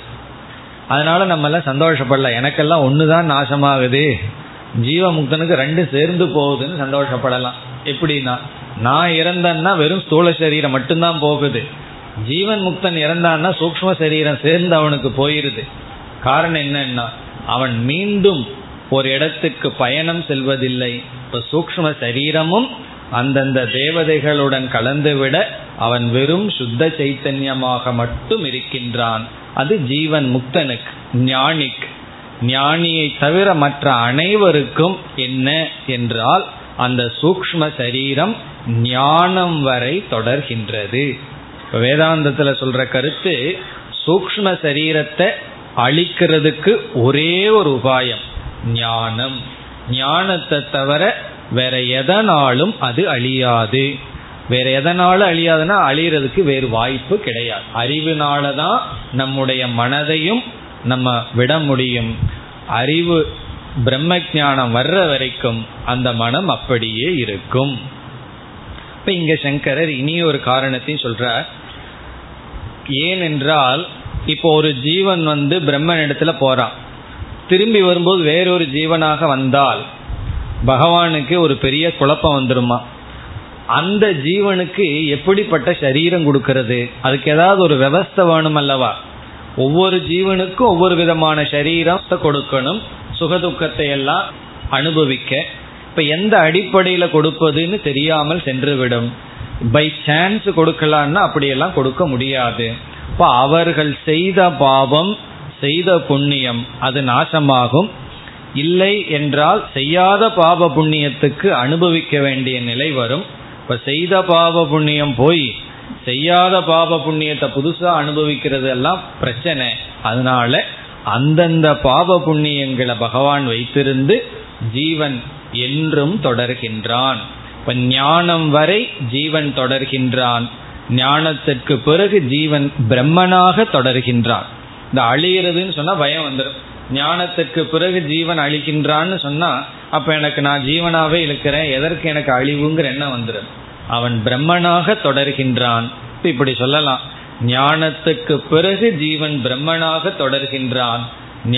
அதனால நம்ம எல்லாம் சந்தோஷப்படல, எனக்கெல்லாம் ஒண்ணுதான் நாசமாகுது, ஜீவமுக்தனுக்கு ரெண்டு சேர்ந்து போகுதுன்னு சந்தோஷப்படலாம். எப்படின்னா, நான் இறந்தேன்னா வெறும் ஸ்தூல சரீரம் மட்டும்தான் போகுது, ஜீவன் முக்தன் இறந்தான்னா சூக்ஷ்ம சரீரம் சேர்ந்து அவனுக்கு போயிருது. காரணம் என்னன்னா, அவன் மீண்டும் ஒரு இடத்துக்கு பயணம் செல்வதில்லை. இப்போ சூக்ஷ்ம சரீரமும் அந்தந்த தேவதைகளுடன் கலந்துவிட அவன் வெறும் சுத்த சைத்தன்யமாக மட்டும் இருக்கின்றான். அது ஜீவன் முக்தனுக்கு, ஞானிக்கு. ஞானியை தவிர மற்ற அனைவருக்கும் என்ன என்றால், அந்த சூக்ஷ்ம சரீரம் ஞானம் வரை தொடர்கின்றது. வேதாந்தத்துல சொல்ற கருத்து, சூக்ஷ்ம சரீரத்தை அழிக்கிறதுக்கு ஒரே ஒரு உபாயம் ஞானம். ஞானத்தை தவிர வேற எதனாலும் அது அழியாது. வேற எதனாலும் அழியாதுன்னா அழிகிறதுக்கு வேறு வாய்ப்பு கிடையாது. அறிவுனாலதான் நம்முடைய மனதையும் நம்ம விட முடியும். அறிவு பிரம்ம ஞானம் வர்ற வரைக்கும் அந்த மனம் அப்படியே இருக்கும். இப்ப இங்க சங்கரர் இனி ஒரு காரணத்தையும் சொல்றார். ஏனென்றால் இப்போ ஒரு ஜீவன் வந்து பிரம்மன் இடத்துல போறான், திரும்பி வரும்போது வேறொரு ஜீவனாக வந்தால் பகவானுக்கு ஒரு பெரிய குழப்பம் வந்துருமா? அந்த ஜீவனுக்கு எப்படிப்பட்ட சரீரம் கொடுக்கறது, அதுக்கு ஏதாவது ஒரு விவஸ்தை வேணும் அல்லவா? ஒவ்வொரு ஜீவனுக்கும் ஒவ்வொரு விதமான சரீரத்தை கொடுக்கணும், சுகதுக்கத்தை எல்லாம் அனுபவிக்க. இப்போ எந்த அடிப்படையில் கொடுப்பதுன்னு தெரியாமல் சென்றுவிடும். பை சான்ஸ் கொடுக்கலான்னா அப்படியெல்லாம் கொடுக்க முடியாது. இப்போ அவர்கள் செய்த பாவம் செய்த புண்ணியம் அது நாசமாகும். இல்லை என்றால் செய்யாத பாவ புண்ணியத்துக்கு அனுபவிக்க வேண்டிய நிலை வரும். இப்போ செய்த பாவ புண்ணியம் போய் செய்யாத பாப புண்ணியத்தை புதுசா அனுபவிக்கிறது எல்லாம் பிரச்சனை. அதனால அந்தந்த பாப புண்ணியங்களை பகவான் வைத்திருந்து ஜீவன் என்றும் தொடர்கின்றான். இப்ப ஞானம் வரை ஜீவன் தொடர்கின்றான், ஞானத்திற்கு பிறகு ஜீவன் பிரம்மனாக தொடர்கின்றான். இந்த அழிகிறதுன்னு சொன்னா பயம் வந்துடும். ஞானத்துக்கு பிறகு ஜீவன் அழிகின்றான்னு சொன்னா அப்ப எனக்கு நான் ஜீவனாவே இருக்கிறேன், எதற்கு எனக்கு அழிவுங்கிற எண்ணம் வந்துடும். அவன் பிரம்மனாக தொடர்கின்றான். இப்படி சொல்லலாம், ஞானத்துக்கு பிறகு ஜீவன் பிரம்மனாக தொடர்கின்றான்,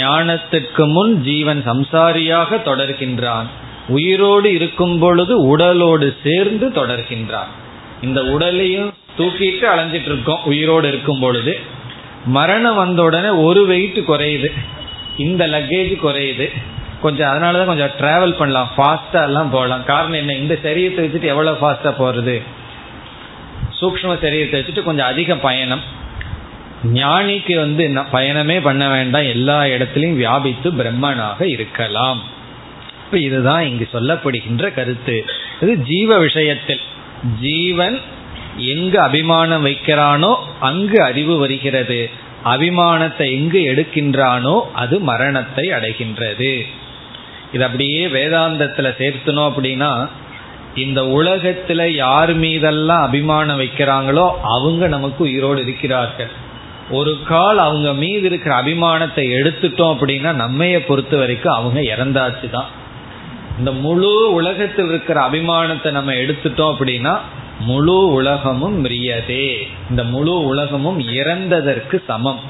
ஞானத்துக்கு முன் ஜீவன் சம்சாரியாக தொடர்கின்றான், உயிரோடு இருக்கும் பொழுது உடலோடு சேர்ந்து தொடர்கின்றான். இந்த உடலையும் தூக்கிட்டு அலைஞ்சிட்டு இருக்கோம் உயிரோடு இருக்கும் பொழுது. மரணம் வந்த உடனே ஒரு வெயிட் குறையுது, இந்த லக்கேஜ் குறையுது கொஞ்சம், அதனால தான் கொஞ்சம் ட்ராவல் பண்ணலாம், ஃபாஸ்ட்டாக எல்லாம் போகலாம். காரணம் என்ன, இந்த சரீரத்தை வச்சுட்டு எவ்வளோ ஃபாஸ்ட்டாக போகிறது, சூக்ஷ்ம சரீரத்தை வச்சுட்டு கொஞ்சம் அதிக பயணம். ஞானிக்கு வந்து பயணமே பண்ண வேண்டாம், எல்லா இடத்துலையும் வியாபித்து பிரம்மனாக இருக்கலாம். இப்போ இதுதான் இங்கு சொல்லப்படுகின்ற கருத்து. இது ஜீவ விஷயத்தில் ஜீவன் எங்கு அபிமானம் வைக்கிறானோ அங்கு அறிவு வருகிறது, அபிமானத்தை எங்கு எடுக்கின்றானோ அது மரணத்தை அடைகின்றது. இது அப்படியே வேதாந்தத்துல சேர்த்தணும் அப்படின்னா, இந்த உலகத்துல யார் மீதெல்லாம் அபிமானம் வைக்கிறாங்களோ அவங்க நமக்கு உயிரோடு இருக்கிறார்கள். ஒரு கால் அவங்க மீது இருக்கிற அபிமானத்தை எடுத்துட்டோம் அப்படின்னா நம்மைய பொறுத்த வரைக்கும் அவங்க இறந்தாச்சு தான். இந்த முழு உலகத்தில் இருக்கிற அபிமானத்தை நம்ம எடுத்துட்டோம் அப்படின்னா முழு உலகமும் மிரியதே, இந்த முழு உலகமும் இறந்ததற்கு சமம்.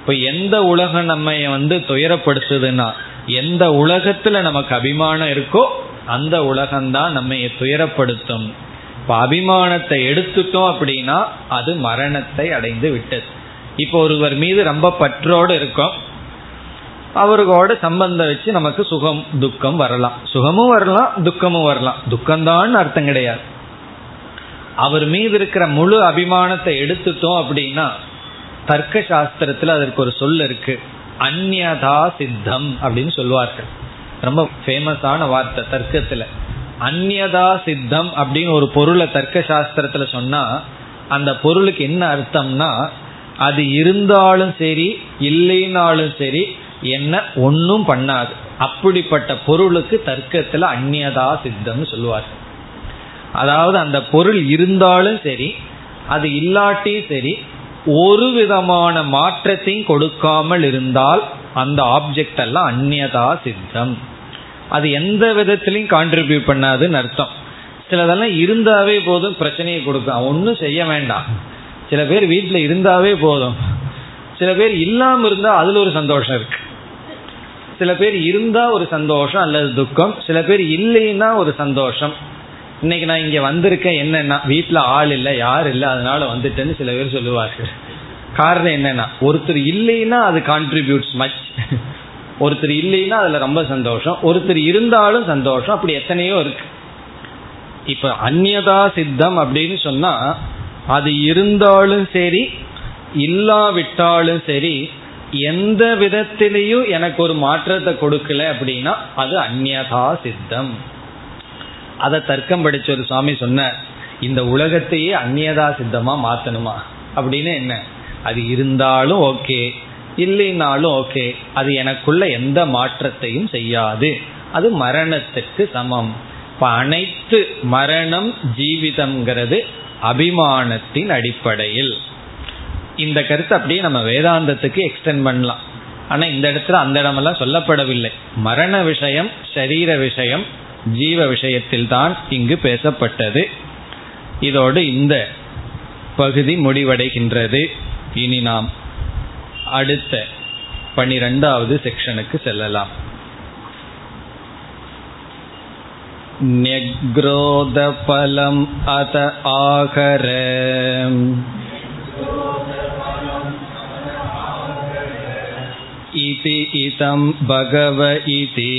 இப்போ எந்த உலகம் நம்ம வந்து துயரப்படுத்துதுன்னா, எந்த உலகத்துல நமக்கு அபிமானம் இருக்கோ அந்த உலகம்தான் நம்ம துயரப்படுத்தும். இப்போ அபிமானத்தை எடுத்துட்டோம் அப்படின்னா அது மரணத்தை அடைந்து விட்டது. இப்போ ஒருவர் மீது ரொம்ப பற்றோடு இருக்கும், அவர்களோட சம்பந்தம் வச்சு நமக்கு சுகம் துக்கம் வரலாம், சுகமும் வரலாம் துக்கமும் வரலாம், துக்கம்தான் அர்த்தம் கிடையாது. அவர் மீது இருக்கிற முழு அபிமானத்தை எடுத்துட்டோம் அப்படின்னா தர்க்க சாஸ்திரத்துல அதற்கு ஒரு சொல் இருக்கு, அந்யதா சித்தம் அப்படின்னு சொல்வார்கள். ரொம்ப ஃபேமஸான வார்த்தை தர்க்கத்துல. அந்யதா சித்தம் அப்படின்னு ஒரு பொருளை தர்க்க சாஸ்திரத்துல சொன்னா அந்த பொருளுக்கு என்ன அர்த்தம்னா, அது இருந்தாலும் சரி இல்லைனாலும் சரி என்ன ஒன்றும் பண்ணாது, அப்படிப்பட்ட பொருளுக்கு தர்க்கத்துல அந்நியதா சித்தம்னு சொல்லுவார்கள். அதாவது அந்த பொருள் இருந்தாலும் சரி அது இல்லாட்டியும் சரி ஒரு விதமான மாற்றத்தையும் கொடுக்காமல் இருந்தால் அந்த ஆப்ஜெக்ட் எல்லாம் அந்நியதா சித்தம், அது எந்த விதத்திலையும் கான்ட்ரிபியூட் பண்ணாதுன்னு அர்த்தம். சிலதெல்லாம் இருந்தாவே போதும் பிரச்சனையை கொடுக்கும், ஒன்றும் செய்ய வேண்டாம். சில பேர் வீட்டில் இருந்தாவே போதும், சில பேர் இல்லாமல் இருந்தால் அதில் ஒரு சந்தோஷம் இருக்கு, சில பேர் இருந்தால் ஒரு சந்தோஷம் அல்லது துக்கம், சில பேர் இல்லைன்னா ஒரு சந்தோஷம். இன்னைக்கு நான் இங்கே வந்திருக்கேன் என்னன்னா வீட்டில் ஆள் இல்லை யார் இல்லை அதனால வந்துட்டேன்னு சில பேர் சொல்லுவார்கள். காரணம் என்னன்னா ஒருத்தர் இல்லைன்னா அது கான்ட்ரிபியூட்ஸ் மச், ஒருத்தர் இல்லைன்னா அதில் ரொம்ப சந்தோஷம், ஒருத்தர் இருந்தாலும் சந்தோஷம், அப்படி எத்தனையோ இருக்கு. இப்போ அந்நியதா சித்தம் அப்படின்னு சொன்னால் அது இருந்தாலும் சரி இல்லாவிட்டாலும் சரி எந்த விதத்திலையும் எனக்கு ஒரு மாற்றத்தை கொடுக்கல அப்படின்னா அது அந்நியதா சித்தம். அதை தர்க்கம் படிச்ச ஒரு சுவாமி சொன்னார், இந்த உலகத்தையே அந்நியதா சித்தமா மாத்தணுமா அப்படின்னு. என்ன, அது இருந்தாலும் ஓகே இல்லைனாலும் ஓகே, அது எனக்குள்ள எந்த மாற்றத்தையும் செய்யாது, அது மரணத்துக்கு சமம். இப்போ அனைத்து மரணம் ஜீவிதம்ங்கிறது அபிமானத்தின் அடிப்படையில். இந்த கருத்தை அப்படியே நம்ம வேதாந்தத்துக்கு எக்ஸ்டெண்ட் பண்ணலாம். ஆனால் இந்த இடத்துல அந்த இடமெல்லாம் சொல்லப்படவில்லை. மரண விஷயம் சரீர விஷயம் ஜீவ விஷயத்தில் தான் இங்கு பேசப்பட்டது. இதோடு இந்த பகுதி முடிவடைகின்றது. இனி நாம் அடுத்த பனிரெண்டாவது செக்ஷனுக்கு செல்லலாம். ந்யக்ரோத பலம் அத ஆகர இதி இதம் பகவ இதி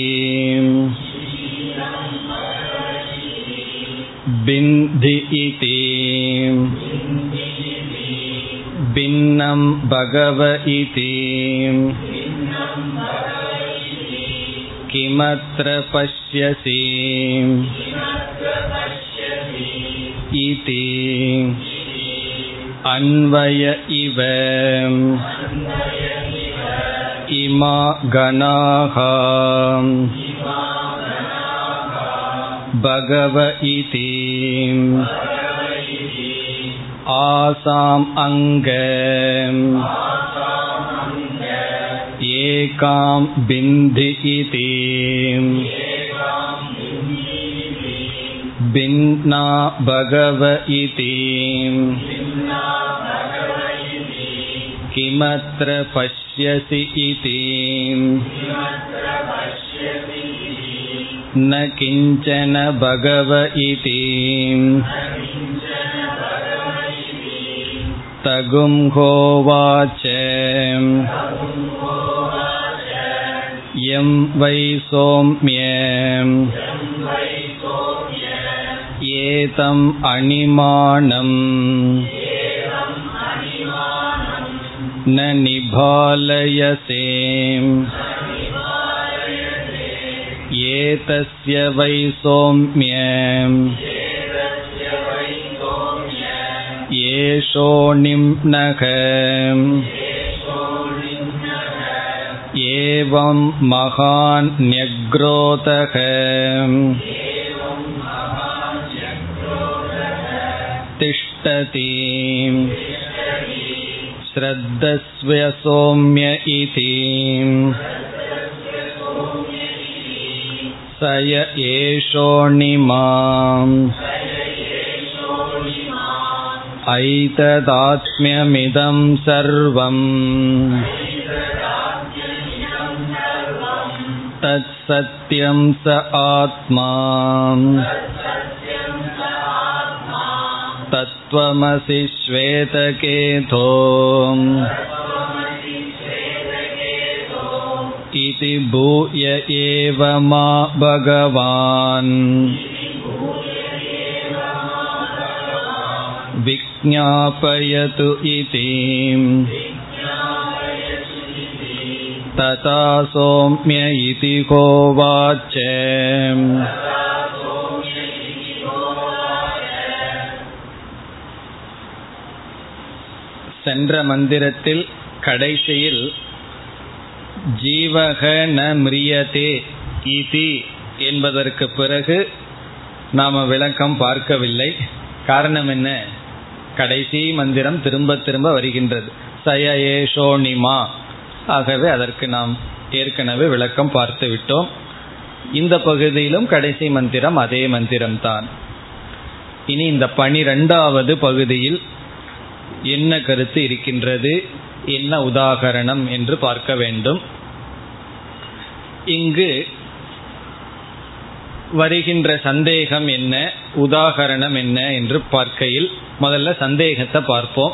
பிந்தி இதி பின்னம் பகவ இதி கிமத்ர பஷ்யசி இதி அன்வய இவ இமா கணாஹா பகவ இதி ஆசாம் அங்க ஏகாம் பிந்தி இதி பின்னா பகவ இதி கிமத்ர பஷ்யசி இதி ந கிஞ்சன பகவ இதி தகும் ஹோவாச்ச யம் வை சோம்யம் ஏதம் அனிமானம் ந நிபாலயசே ஏதஸ்ய வை சோம்யம் ஏஷோ நிம்னக ஏவம் மகான் ந்யக்ரோதக திஷ்டதி ஸ்ரத்தஸ்வ சௌம்ய இதி சய ஏஷோணிமாம் ஐததாத்ம்யமிதம் சர்வம் தத் சத்யம் ச ஆத்மா தத்வமசி ஸ்வேதகேதோ இதி பூய ஏவ மா பகவான் விஜ்ஞாபயது இதி ததா சௌம்ய இதி கோவாச்ச சென்ற மந்திரத்தில் கடைசியில் ஜீவக ந மிரியதே இதி என்பதற்கு பிறகு நாம் விளக்கம் பார்க்கவில்லை. காரணம் என்ன? கடைசி மந்திரம் திரும்ப திரும்ப வருகின்றது, சய ஏஷோணிமா. ஆகவே அதற்கு நாம் ஏற்கனவே விளக்கம் பார்த்து விட்டோம். இந்த பகுதியிலும் கடைசி மந்திரம் அதே மந்திரம்தான். இனி இந்த பனிரெண்டாவது பகுதியில் என்ன கருத்து இருக்கின்றது, என்ன உதாகரணம் என்று பார்க்க வேண்டும். இங்கு வருகின்ற சந்தேகம் என்ன, உதாகரணம் என்ன என்று பார்க்கையில் முதல்ல சந்தேகத்தை பார்ப்போம்.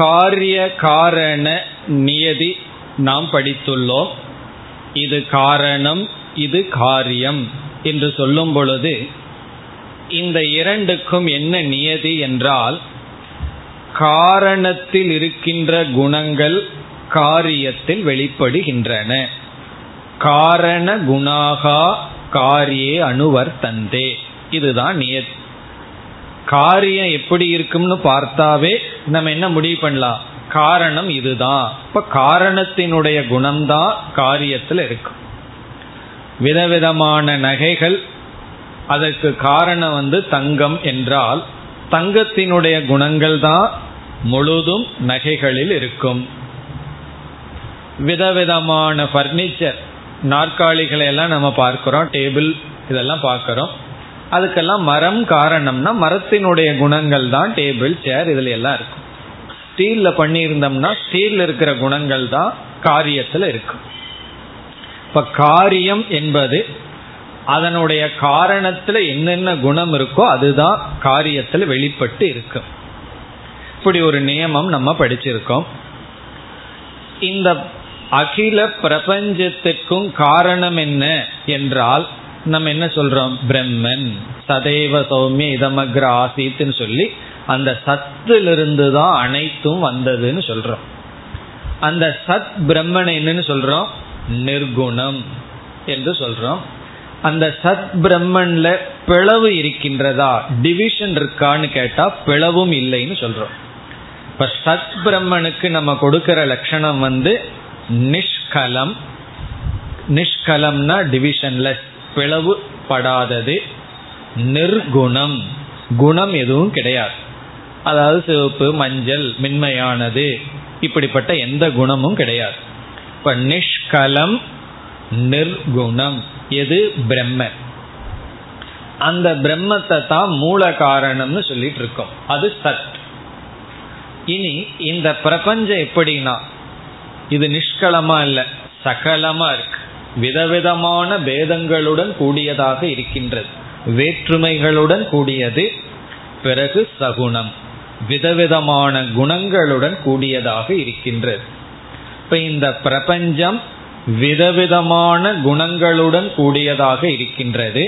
காரிய காரண நியதி நாம் படித்துள்ளோம். இது காரணம், இது காரியம் என்று சொல்லும் பொழுது இந்த இரண்டுக்கும் என்ன நியதி என்றால், காரணத்தில் இருக்கின்ற குணங்கள் காரியத்தில் வெளிப்படுகின்றன. காரண குணாகா காரியே அனுவர்த்தந்தே, இதுதான் நியதி. காரியம் எப்படி இருக்கும்னு பார்த்தாவே நம்ம என்ன முடிவு பண்ணலாம், காரணம் இதுதான். இப்ப காரணத்தினுடைய குணம்தான் காரியத்தில் இருக்கும். விதவிதமான நகைகள், அதற்கு காரணம் வந்து தங்கம் என்றால் தங்கத்தினுடைய குணங்கள் தான் முழுதும் நகைகளில் இருக்கும். விதவிதமான பர்னிச்சர், நாற்காலிகளை எல்லாம் நம்ம பார்க்கிறோம், டேபிள் இதெல்லாம் பார்க்கிறோம். அதுக்கெல்லாம் மரம் காரணம்னா மரத்தினுடைய குணங்கள் தான் டேபிள் சேர் இதுல எல்லாம் இருக்கும். ஸ்டீல்ல பண்ணியிருந்தோம்னா ஸ்டீல்ல இருக்கிற குணங்கள் தான் காரியத்துல இருக்கும். இப்ப காரியம் என்பது அதனுடைய காரணத்துல என்னென்ன குணம் இருக்கோ அதுதான் காரியத்துல வெளிப்பட்டு இருக்கும். இப்படி ஒரு நியமம் நம்ம படிச்சிருக்கோம். இந்த அகில பிரபஞ்சத்திற்கும் காரணம் என்ன என்றால் நம்ம என்ன சொல்றோம், பிரம்மன் சதேவ சௌமிய இதமக்ர ஆசித்ன்னு சொல்லி அந்த சத்திலிருந்து தான் அனைத்தும் வந்ததுன்னு சொல்றோம். அந்த சத் பிரம்மனை என்னன்னு சொல்றோம், நிர்குணம் என்று சொல்றோம். அந்த சத் பிரம்மன்ல பிளவு இருக்கின்றதா, டிவிஷன் இருக்கான்னு கேட்டா பிளவும் இல்லைன்னு சொல்றோம். இப்ப சத் பிரம்மனுக்கு நம்ம கொடுக்கிற லட்சணம் வந்து நிஷ்கலம். நிஷ்கலம்னா டிவிஷன்லெஸ், பிளவு படாதது. நிர்குணம், குணம் எதுவும் கிடையாது. அதாவது சிவப்பு மஞ்சள் மென்மையானது இப்படிப்பட்ட எந்த குணமும் கிடையாது. இப்ப நிஷ்கலம் நிர்குணம் எது, பிரம்ம. அந்த பிரம்மத்தை தான் மூல காரணம்னு சொல்லிட்டு இருக்கோம், அது சத். இனி இந்த பிரபஞ்சம் எப்படின்னா இது நிஷ்கலமா இல்ல, சகலமா இருக்கு. விதவிதமான பேதங்களுடன் கூடியதாக இருக்கின்றது, வேற்றுமைகளுடன் கூடியது. பிறகு சகுணம், விதவிதமான குணங்களுடன் கூடியதாக இருக்கின்றது. இப்ப இந்த பிரபஞ்சம் விதவிதமான குணங்களுடன் கூடியதாக இருக்கின்றது.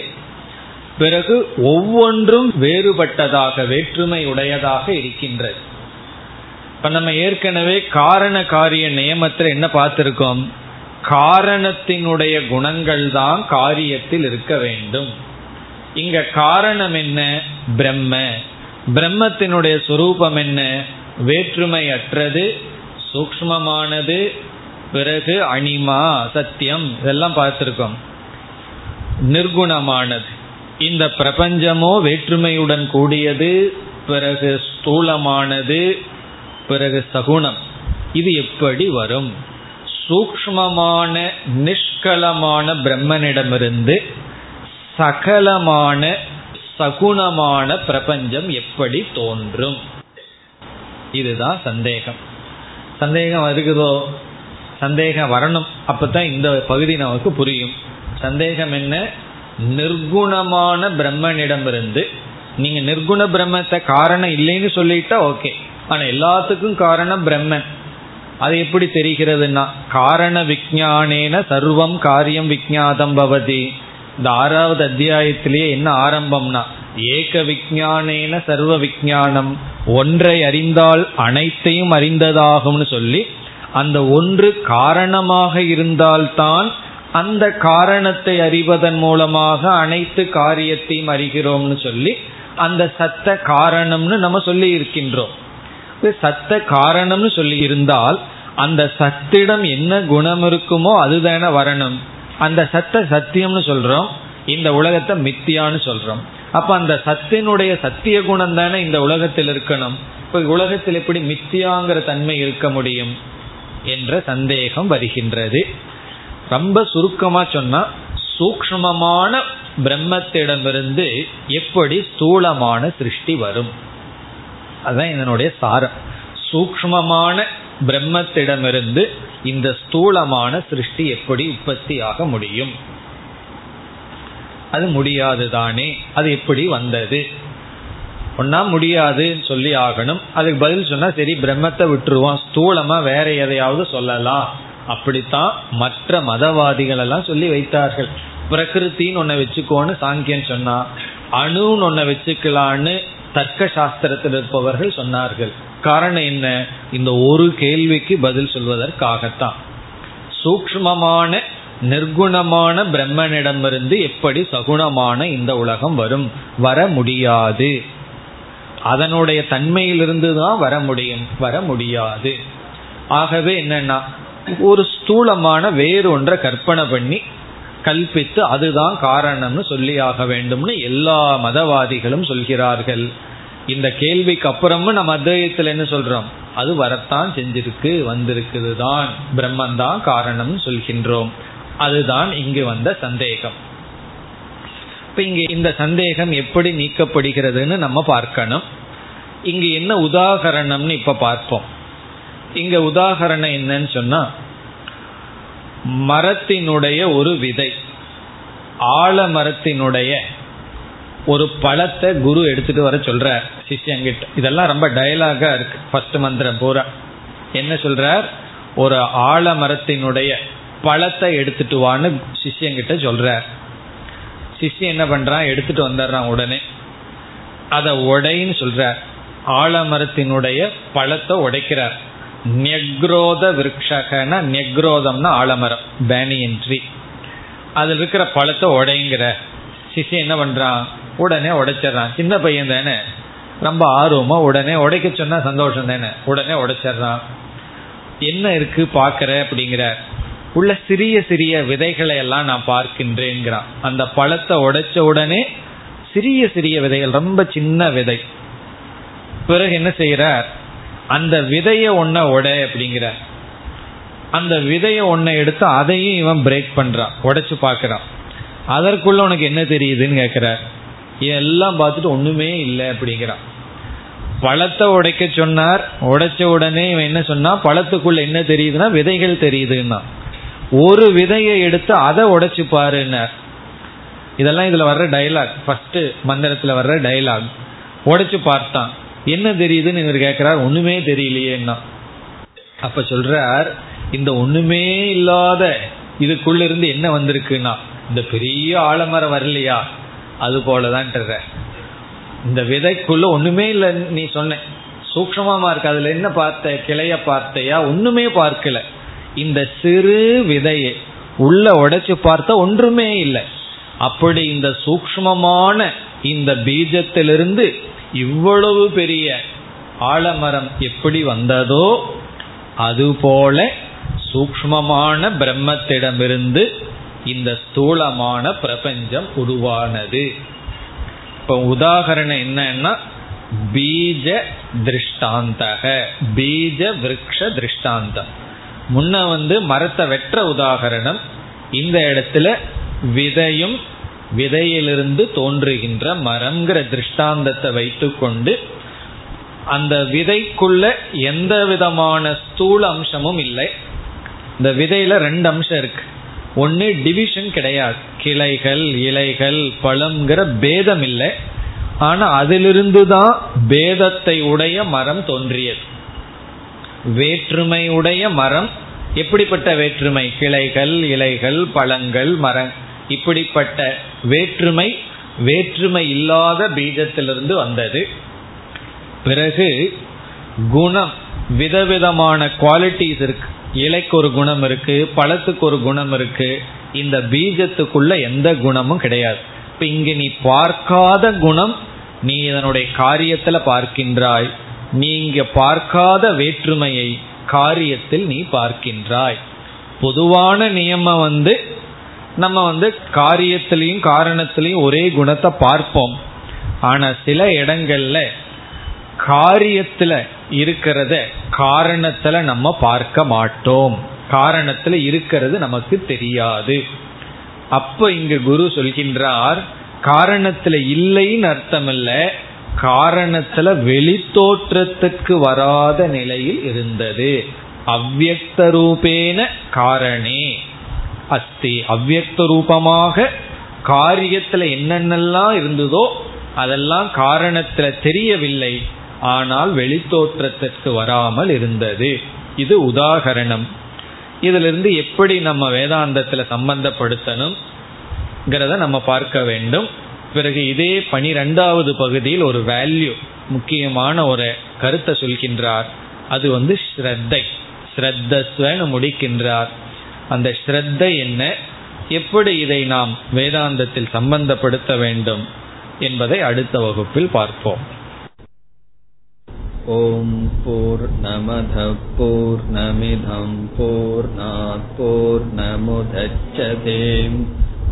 பிறகு ஒவ்வொன்றும் வேறுபட்டதாக வேற்றுமை உடையதாக இருக்கின்றது. இப்ப நம்ம ஏற்கனவே காரண காரிய நியமத்தில் என்ன பார்த்திருக்கோம், காரணத்தினுடைய குணங்கள் தான் காரியத்தில் இருக்க வேண்டும். இங்க காரணம் என்ன, பிரம்ம. பிரம்மத்தினுடைய சுரூபம் என்ன, வேற்றுமையற்றது, சூக்ஷ்மமானது, பிறகு அனிமா, சத்தியம், இதெல்லாம் பார்த்திருக்கோம். நிர்குணமானது, இந்த பிரபஞ்சமோ வேற்றுமையுடன் கூடியது, பிறகு ஸ்தூலமானது, பிறகு சகுணம். இது எப்படி வரும்? சூக்ஷ்மமான நிஷ்கலமான பிரம்மனிடமிருந்து சகலமான சகுணமான பிரபஞ்சம் எப்படி தோன்றும்? இதுதான் சந்தேகம். சந்தேகம் வருகிறதோ? சந்தேகம் வரணும், அப்பதான் இந்த பகுதி நமக்கு புரியும். சந்தேகம் என்ன? நிர்குணமான பிரம்மனிடமிருந்து, நீங்க நிர்குண பிரம்மத்தை காரணம் இல்லைன்னு சொல்லிட்டா ஓகே, ஆனா எல்லாத்துக்கும் காரணம் பிரம்மன். அது எப்படி தெரிகிறதுனா, காரண விஜானேன சர்வம் காரியம் விஜாதம் பவதி. இந்த ஆறாவது அத்தியாயத்திலேயே என்ன ஆரம்பம்னா, ஏக விஜானேன சர்வ விஜானம், ஒன்றை அறிந்தால் அனைத்தையும் அறிந்ததாகும்னு சொல்லி, அந்த ஒன்று காரணமாக இருந்தால்தான் அந்த காரணத்தை அறிவதன் மூலமாக அனைத்து காரியத்தையும் அறிகிறோம்னு சொல்லி, அந்த சத்த காரணம்னு நம்ம சொல்லி இருக்கின்றோம். சத்த காரணம்னு சொல்லி இருந்தால் அந்த சத்திடம் என்ன குணம் இருக்குமோ அதுதான வரணும். அந்த சத்த சத்தியம்னு சொல்றோம், இந்த உலகத்தை மித்தியான்னு சொல்றோம். அப்ப அந்த சத்தினுடைய சத்திய குணம் தானே இந்த உலகத்தில் இருக்கணும். இப்ப உலகத்தில் எப்படி மித்தியாங்கிற தன்மை இருக்க முடியும் என்ற சந்தேகம் வருகின்றது. ரொம்ப சுருக்கமா சொன்னா, சூக்ஷ்மமான பிரம்மத்திடமிருந்து எப்படி ஸ்தூலமான சிருஷ்டி வரும், அதுதான் இதனுடைய சாரம். சூக்ஷ்மமான பிரம்மத்திடமிருந்து இந்த ஸ்தூலமான சிருஷ்டி எப்படி உற்பத்தி ஆக முடியும்? அது முடியாதுதானே. அது எப்படி வந்தது? ஒன்னா முடியாதுன்னு சொல்லி ஆகணும். அதுக்கு பதில் சொன்னா, சரி பிரம்மத்தை விட்டுருவோம், ஸ்தூலமா வேற எதையாவது சொல்லலாம். அப்படித்தான் மற்ற மதவாதிகள் எல்லாம் சொல்லி வைத்தார்கள். பிரகிருத்தின்னு ஒன்ன வச்சுக்கோன்னு சாங்கியன் சொன்னா, அணுன்னு ஒன்ன வச்சுக்கலான்னு தர்க்க சாஸ்திரத்தில் இருப்பவர்கள் சொன்னார்கள். காரணம் என்ன? இந்த ஒரு கேள்விக்கு பதில் சொல்வதற்காகத்தான். சூக்ஷ்மமான நிர்குணமான பிரம்மனிடமிருந்து எப்படி சகுணமான இந்த உலகம் வரும்? வர முடியாது. அதனுடைய தன்மையிலிருந்து தான் வர முடியும், வர முடியாது. ஆகவே என்னன்னா, ஒரு ஸ்தூலமான வேறு ஒன்றை கற்பனை பண்ணி கல்பித்து அதுதான் காரணம்னு சொல்லி ஆக வேண்டும்னு எல்லா மதவாதிகளும் சொல்கிறார்கள். இந்த கேள்விக்கு அப்புறமும் நம்ம அத்வைதத்தில் என்ன சொல்றோம், அது வரத்தான் செஞ்சிருக்கு, வந்திருக்குது தான், பிரம்மந்தான் காரணம் சொல்கின்றோம். அதுதான் இங்கு வந்த சந்தேகம். இப்ப இங்க இந்த சந்தேகம் எப்படி நீக்கப்படுகிறதுன்னு நம்ம பார்க்கணும். இங்கு என்ன உதாகரணம்னு இப்ப பார்ப்போம். இங்க உதாகரணம் என்னன்னு சொன்னா, மரத்தினுடைய ஒரு விதை, ஆல மரத்தினுடைய ஒரு பழத்தை குரு எடுத்துட்டு வர சொல்ற சிஷ்யங்கிட்ட. இதெல்லாம் ரொம்ப டயலாகா இருக்கு ஃபர்ஸ்ட் மந்திரம் பூரா. என்ன சொல்றார்? ஒரு ஆல மரத்தினுடைய பழத்தை எடுத்துட்டு வான்னு சிஷ்யங்கிட்ட சொல்றார். சிஷ்யன் என்ன பண்றான்? எடுத்துட்டு வந்துடுறான். உடனே அதை உடைன்னு சொல்றார். ஆல மரத்தினுடைய பழத்தை உடைக்கிறார். நெக்ரோத விருட்சகன, நெக்ரோதம்னா ஆலமரம், பேனியன் ட்ரீ, அதில் இருக்கிற பழத்தை உடைங்கிற. சிஷ்யன் என்ன பண்றான்? உடனே உடைச்சிடறான். சின்ன பையன் தானே, ரொம்ப ஆர்வமா உடனே உடைக்க சொன்னா சந்தோஷம் தானே, உடனே உடைச்சிடறான். என்ன இருக்கு பார்க்கற அப்படிங்கிற, உள்ள சிறிய சிறிய விதைகளை எல்லாம் நான் பார்க்கின்றேங்கிறான். அந்த பழத்தை உடைச்ச உடனே சிறிய சிறிய விதைகள், ரொம்ப சின்ன விதை. பிறகு என்ன செய்யறார்? அந்த விதைய ஒன்ன உடை அப்படிங்கிற. அந்த விதைய ஒன்ன எடுத்து அதையும் இவன் பிரேக் பண்றான், உடைச்சு பார்க்கறான். அதற்குள்ள உனக்கு என்ன தெரியுதுன்னு கேட்கிற. இதெல்லாம் பார்த்துட்டு ஒண்ணுமே இல்லை அப்படிங்கிறான். பழத்தை உடைக்க சொன்னார், உடைச்ச உடனே இவன் என்ன சொன்னா, பழத்துக்குள்ள என்ன தெரியுதுன்னா விதைகள் தெரியுதுன்னா. ஒரு விதையை எடுத்து அதை உடைச்சு பாருன்னார். இதெல்லாம் இதுல வர்ற டைலாக், ஃபர்ஸ்ட் மந்திரத்துல வர்ற டைலாக். உடைச்சு பார்த்தான், என்ன தெரியுதுன்னு இவர் கேட்கிறார். ஒண்ணுமே தெரியலையே. அப்ப சொல்றார், இந்த ஒண்ணுமே இல்லாத இதுக்குள்ள இருந்து என்ன வந்திருக்குன்னா, இந்த பெரிய ஆலமரம் வரலையா, அது போலதான். இந்த விதைக்குள்ள ஒண்ணுமே இல்லை. நீ சொன்ன சூக்ஷமா இருக்கு, அதுல என்ன பார்த்த? கிளைய பார்த்தையா? ஒண்ணுமே பார்க்கல. இந்த சிறு விதையை உள்ள உடைச்சு பார்த்தா ஒன்றுமே இல்லை. அப்படி இந்த சூக்ஷ்மமான இந்த பீஜத்திலிருந்து இவ்வளவு பெரிய ஆலமரம் எப்படி வந்ததோ அதுபோல சூக்ஷ்மமான பிரம்மத்திடமிருந்து இந்த ஸ்தூலமான பிரபஞ்சம் உருவானது. இப்ப உதாரணம் என்னன்னா பீஜ திருஷ்டாந்தக பீஜ விருக்ஷ திருஷ்டாந்தம். முன்ன வந்து மரத்தை வெற்ற உதாகரணம், இந்த இடத்துல விதையும் விதையிலிருந்து தோன்றுகின்ற மரம்ங்கிற திருஷ்டாந்தத்தை வைத்து கொண்டு அந்த விதைக்குள்ள எந்த விதமான ஸ்தூல அம்சமும் இல்லை. இந்த விதையில ரெண்டு அம்சம் இருக்கு, ஒன்று டிவிஷன் கிடையாது, கிளைகள் இலைகள் பழம்ங்கிற பேதம் இல்லை, ஆனால் அதிலிருந்து தான் பேதத்தை உடைய மரம் தோன்றியது. வேற்றுமை உடைய மரம், எப்படிப்பட்ட வேற்றுமை? கிளைகள் இலைகள் பழங்கள் மரம், இப்படிப்பட்ட வேற்றுமை வேற்றுமை இல்லாத பீஜத்திலிருந்து வந்தது. பிறகு குணம், விதவிதமான குவாலிட்டிஸ் இருக்கு, இலைக்கு ஒரு குணம் இருக்கு, பழத்துக்கு ஒரு குணம் இருக்கு, இந்த பீஜத்துக்குள்ள எந்த குணமும் கிடையாது. இப்ப இங்கு நீ பார்க்காத குணம் நீ இதனுடைய காரியத்துல பார்க்கின்றாய், நீ இங்க பார்க்காத வேற்றுமையை காரியத்தில் நீ பார்க்கின்றாய். பொதுவான நியமம் வந்து நம்ம வந்து காரியத்திலையும் காரணத்திலையும் ஒரே குணத்தை பார்ப்போம், ஆனா சில இடங்கள்ல காரியத்துல இருக்கிறத காரணத்துல நம்ம பார்க்க மாட்டோம், காரணத்துல இருக்கிறது நமக்கு தெரியாது. அப்ப இங்கு குரு சொல்கின்றார், காரணத்துல இல்லைன்னு அர்த்தம் இல்ல, காரணத்துல வெளித்தோற்றத்துக்கு வராத நிலையில் இருந்தது. அவ்யக்த ரூபேன காரணே அஸ்தி, அவ்யக்த ரூபமாக காரியத்துல என்னென்னலாம் இருந்ததோ அதெல்லாம் காரணத்துல தெரியவில்லை, ஆனால் வெளித்தோற்றத்திற்கு வராமல் இருந்தது. இது உதாகரணம். இதிலிருந்து எப்படி நம்ம வேதாந்தத்துல சம்பந்தப்படுத்தணும்ங்கிறத நம்ம பார்க்க வேண்டும். பிறகு இதே பனிரெண்டாவது பகுதியில் ஒரு வேல்யூ, முக்கியமான ஒரு கருத்தை சொல்கின்றார், அது வந்து ஸ்ரத்தை, ஸ்ரத்தஸ்வன்னு முடிக்கின்றார். அந்த ஸ்ரத்தை என்ன, எப்படி இதை நாம் வேதாந்தத்தில் சம்பந்தப்படுத்த வேண்டும் என்பதை அடுத்த வகுப்பில் பார்ப்போம். ஓம் பூர்ணமத பூர்ணமிதம் பூர்ணாத் பூர்ணமுதச்யதே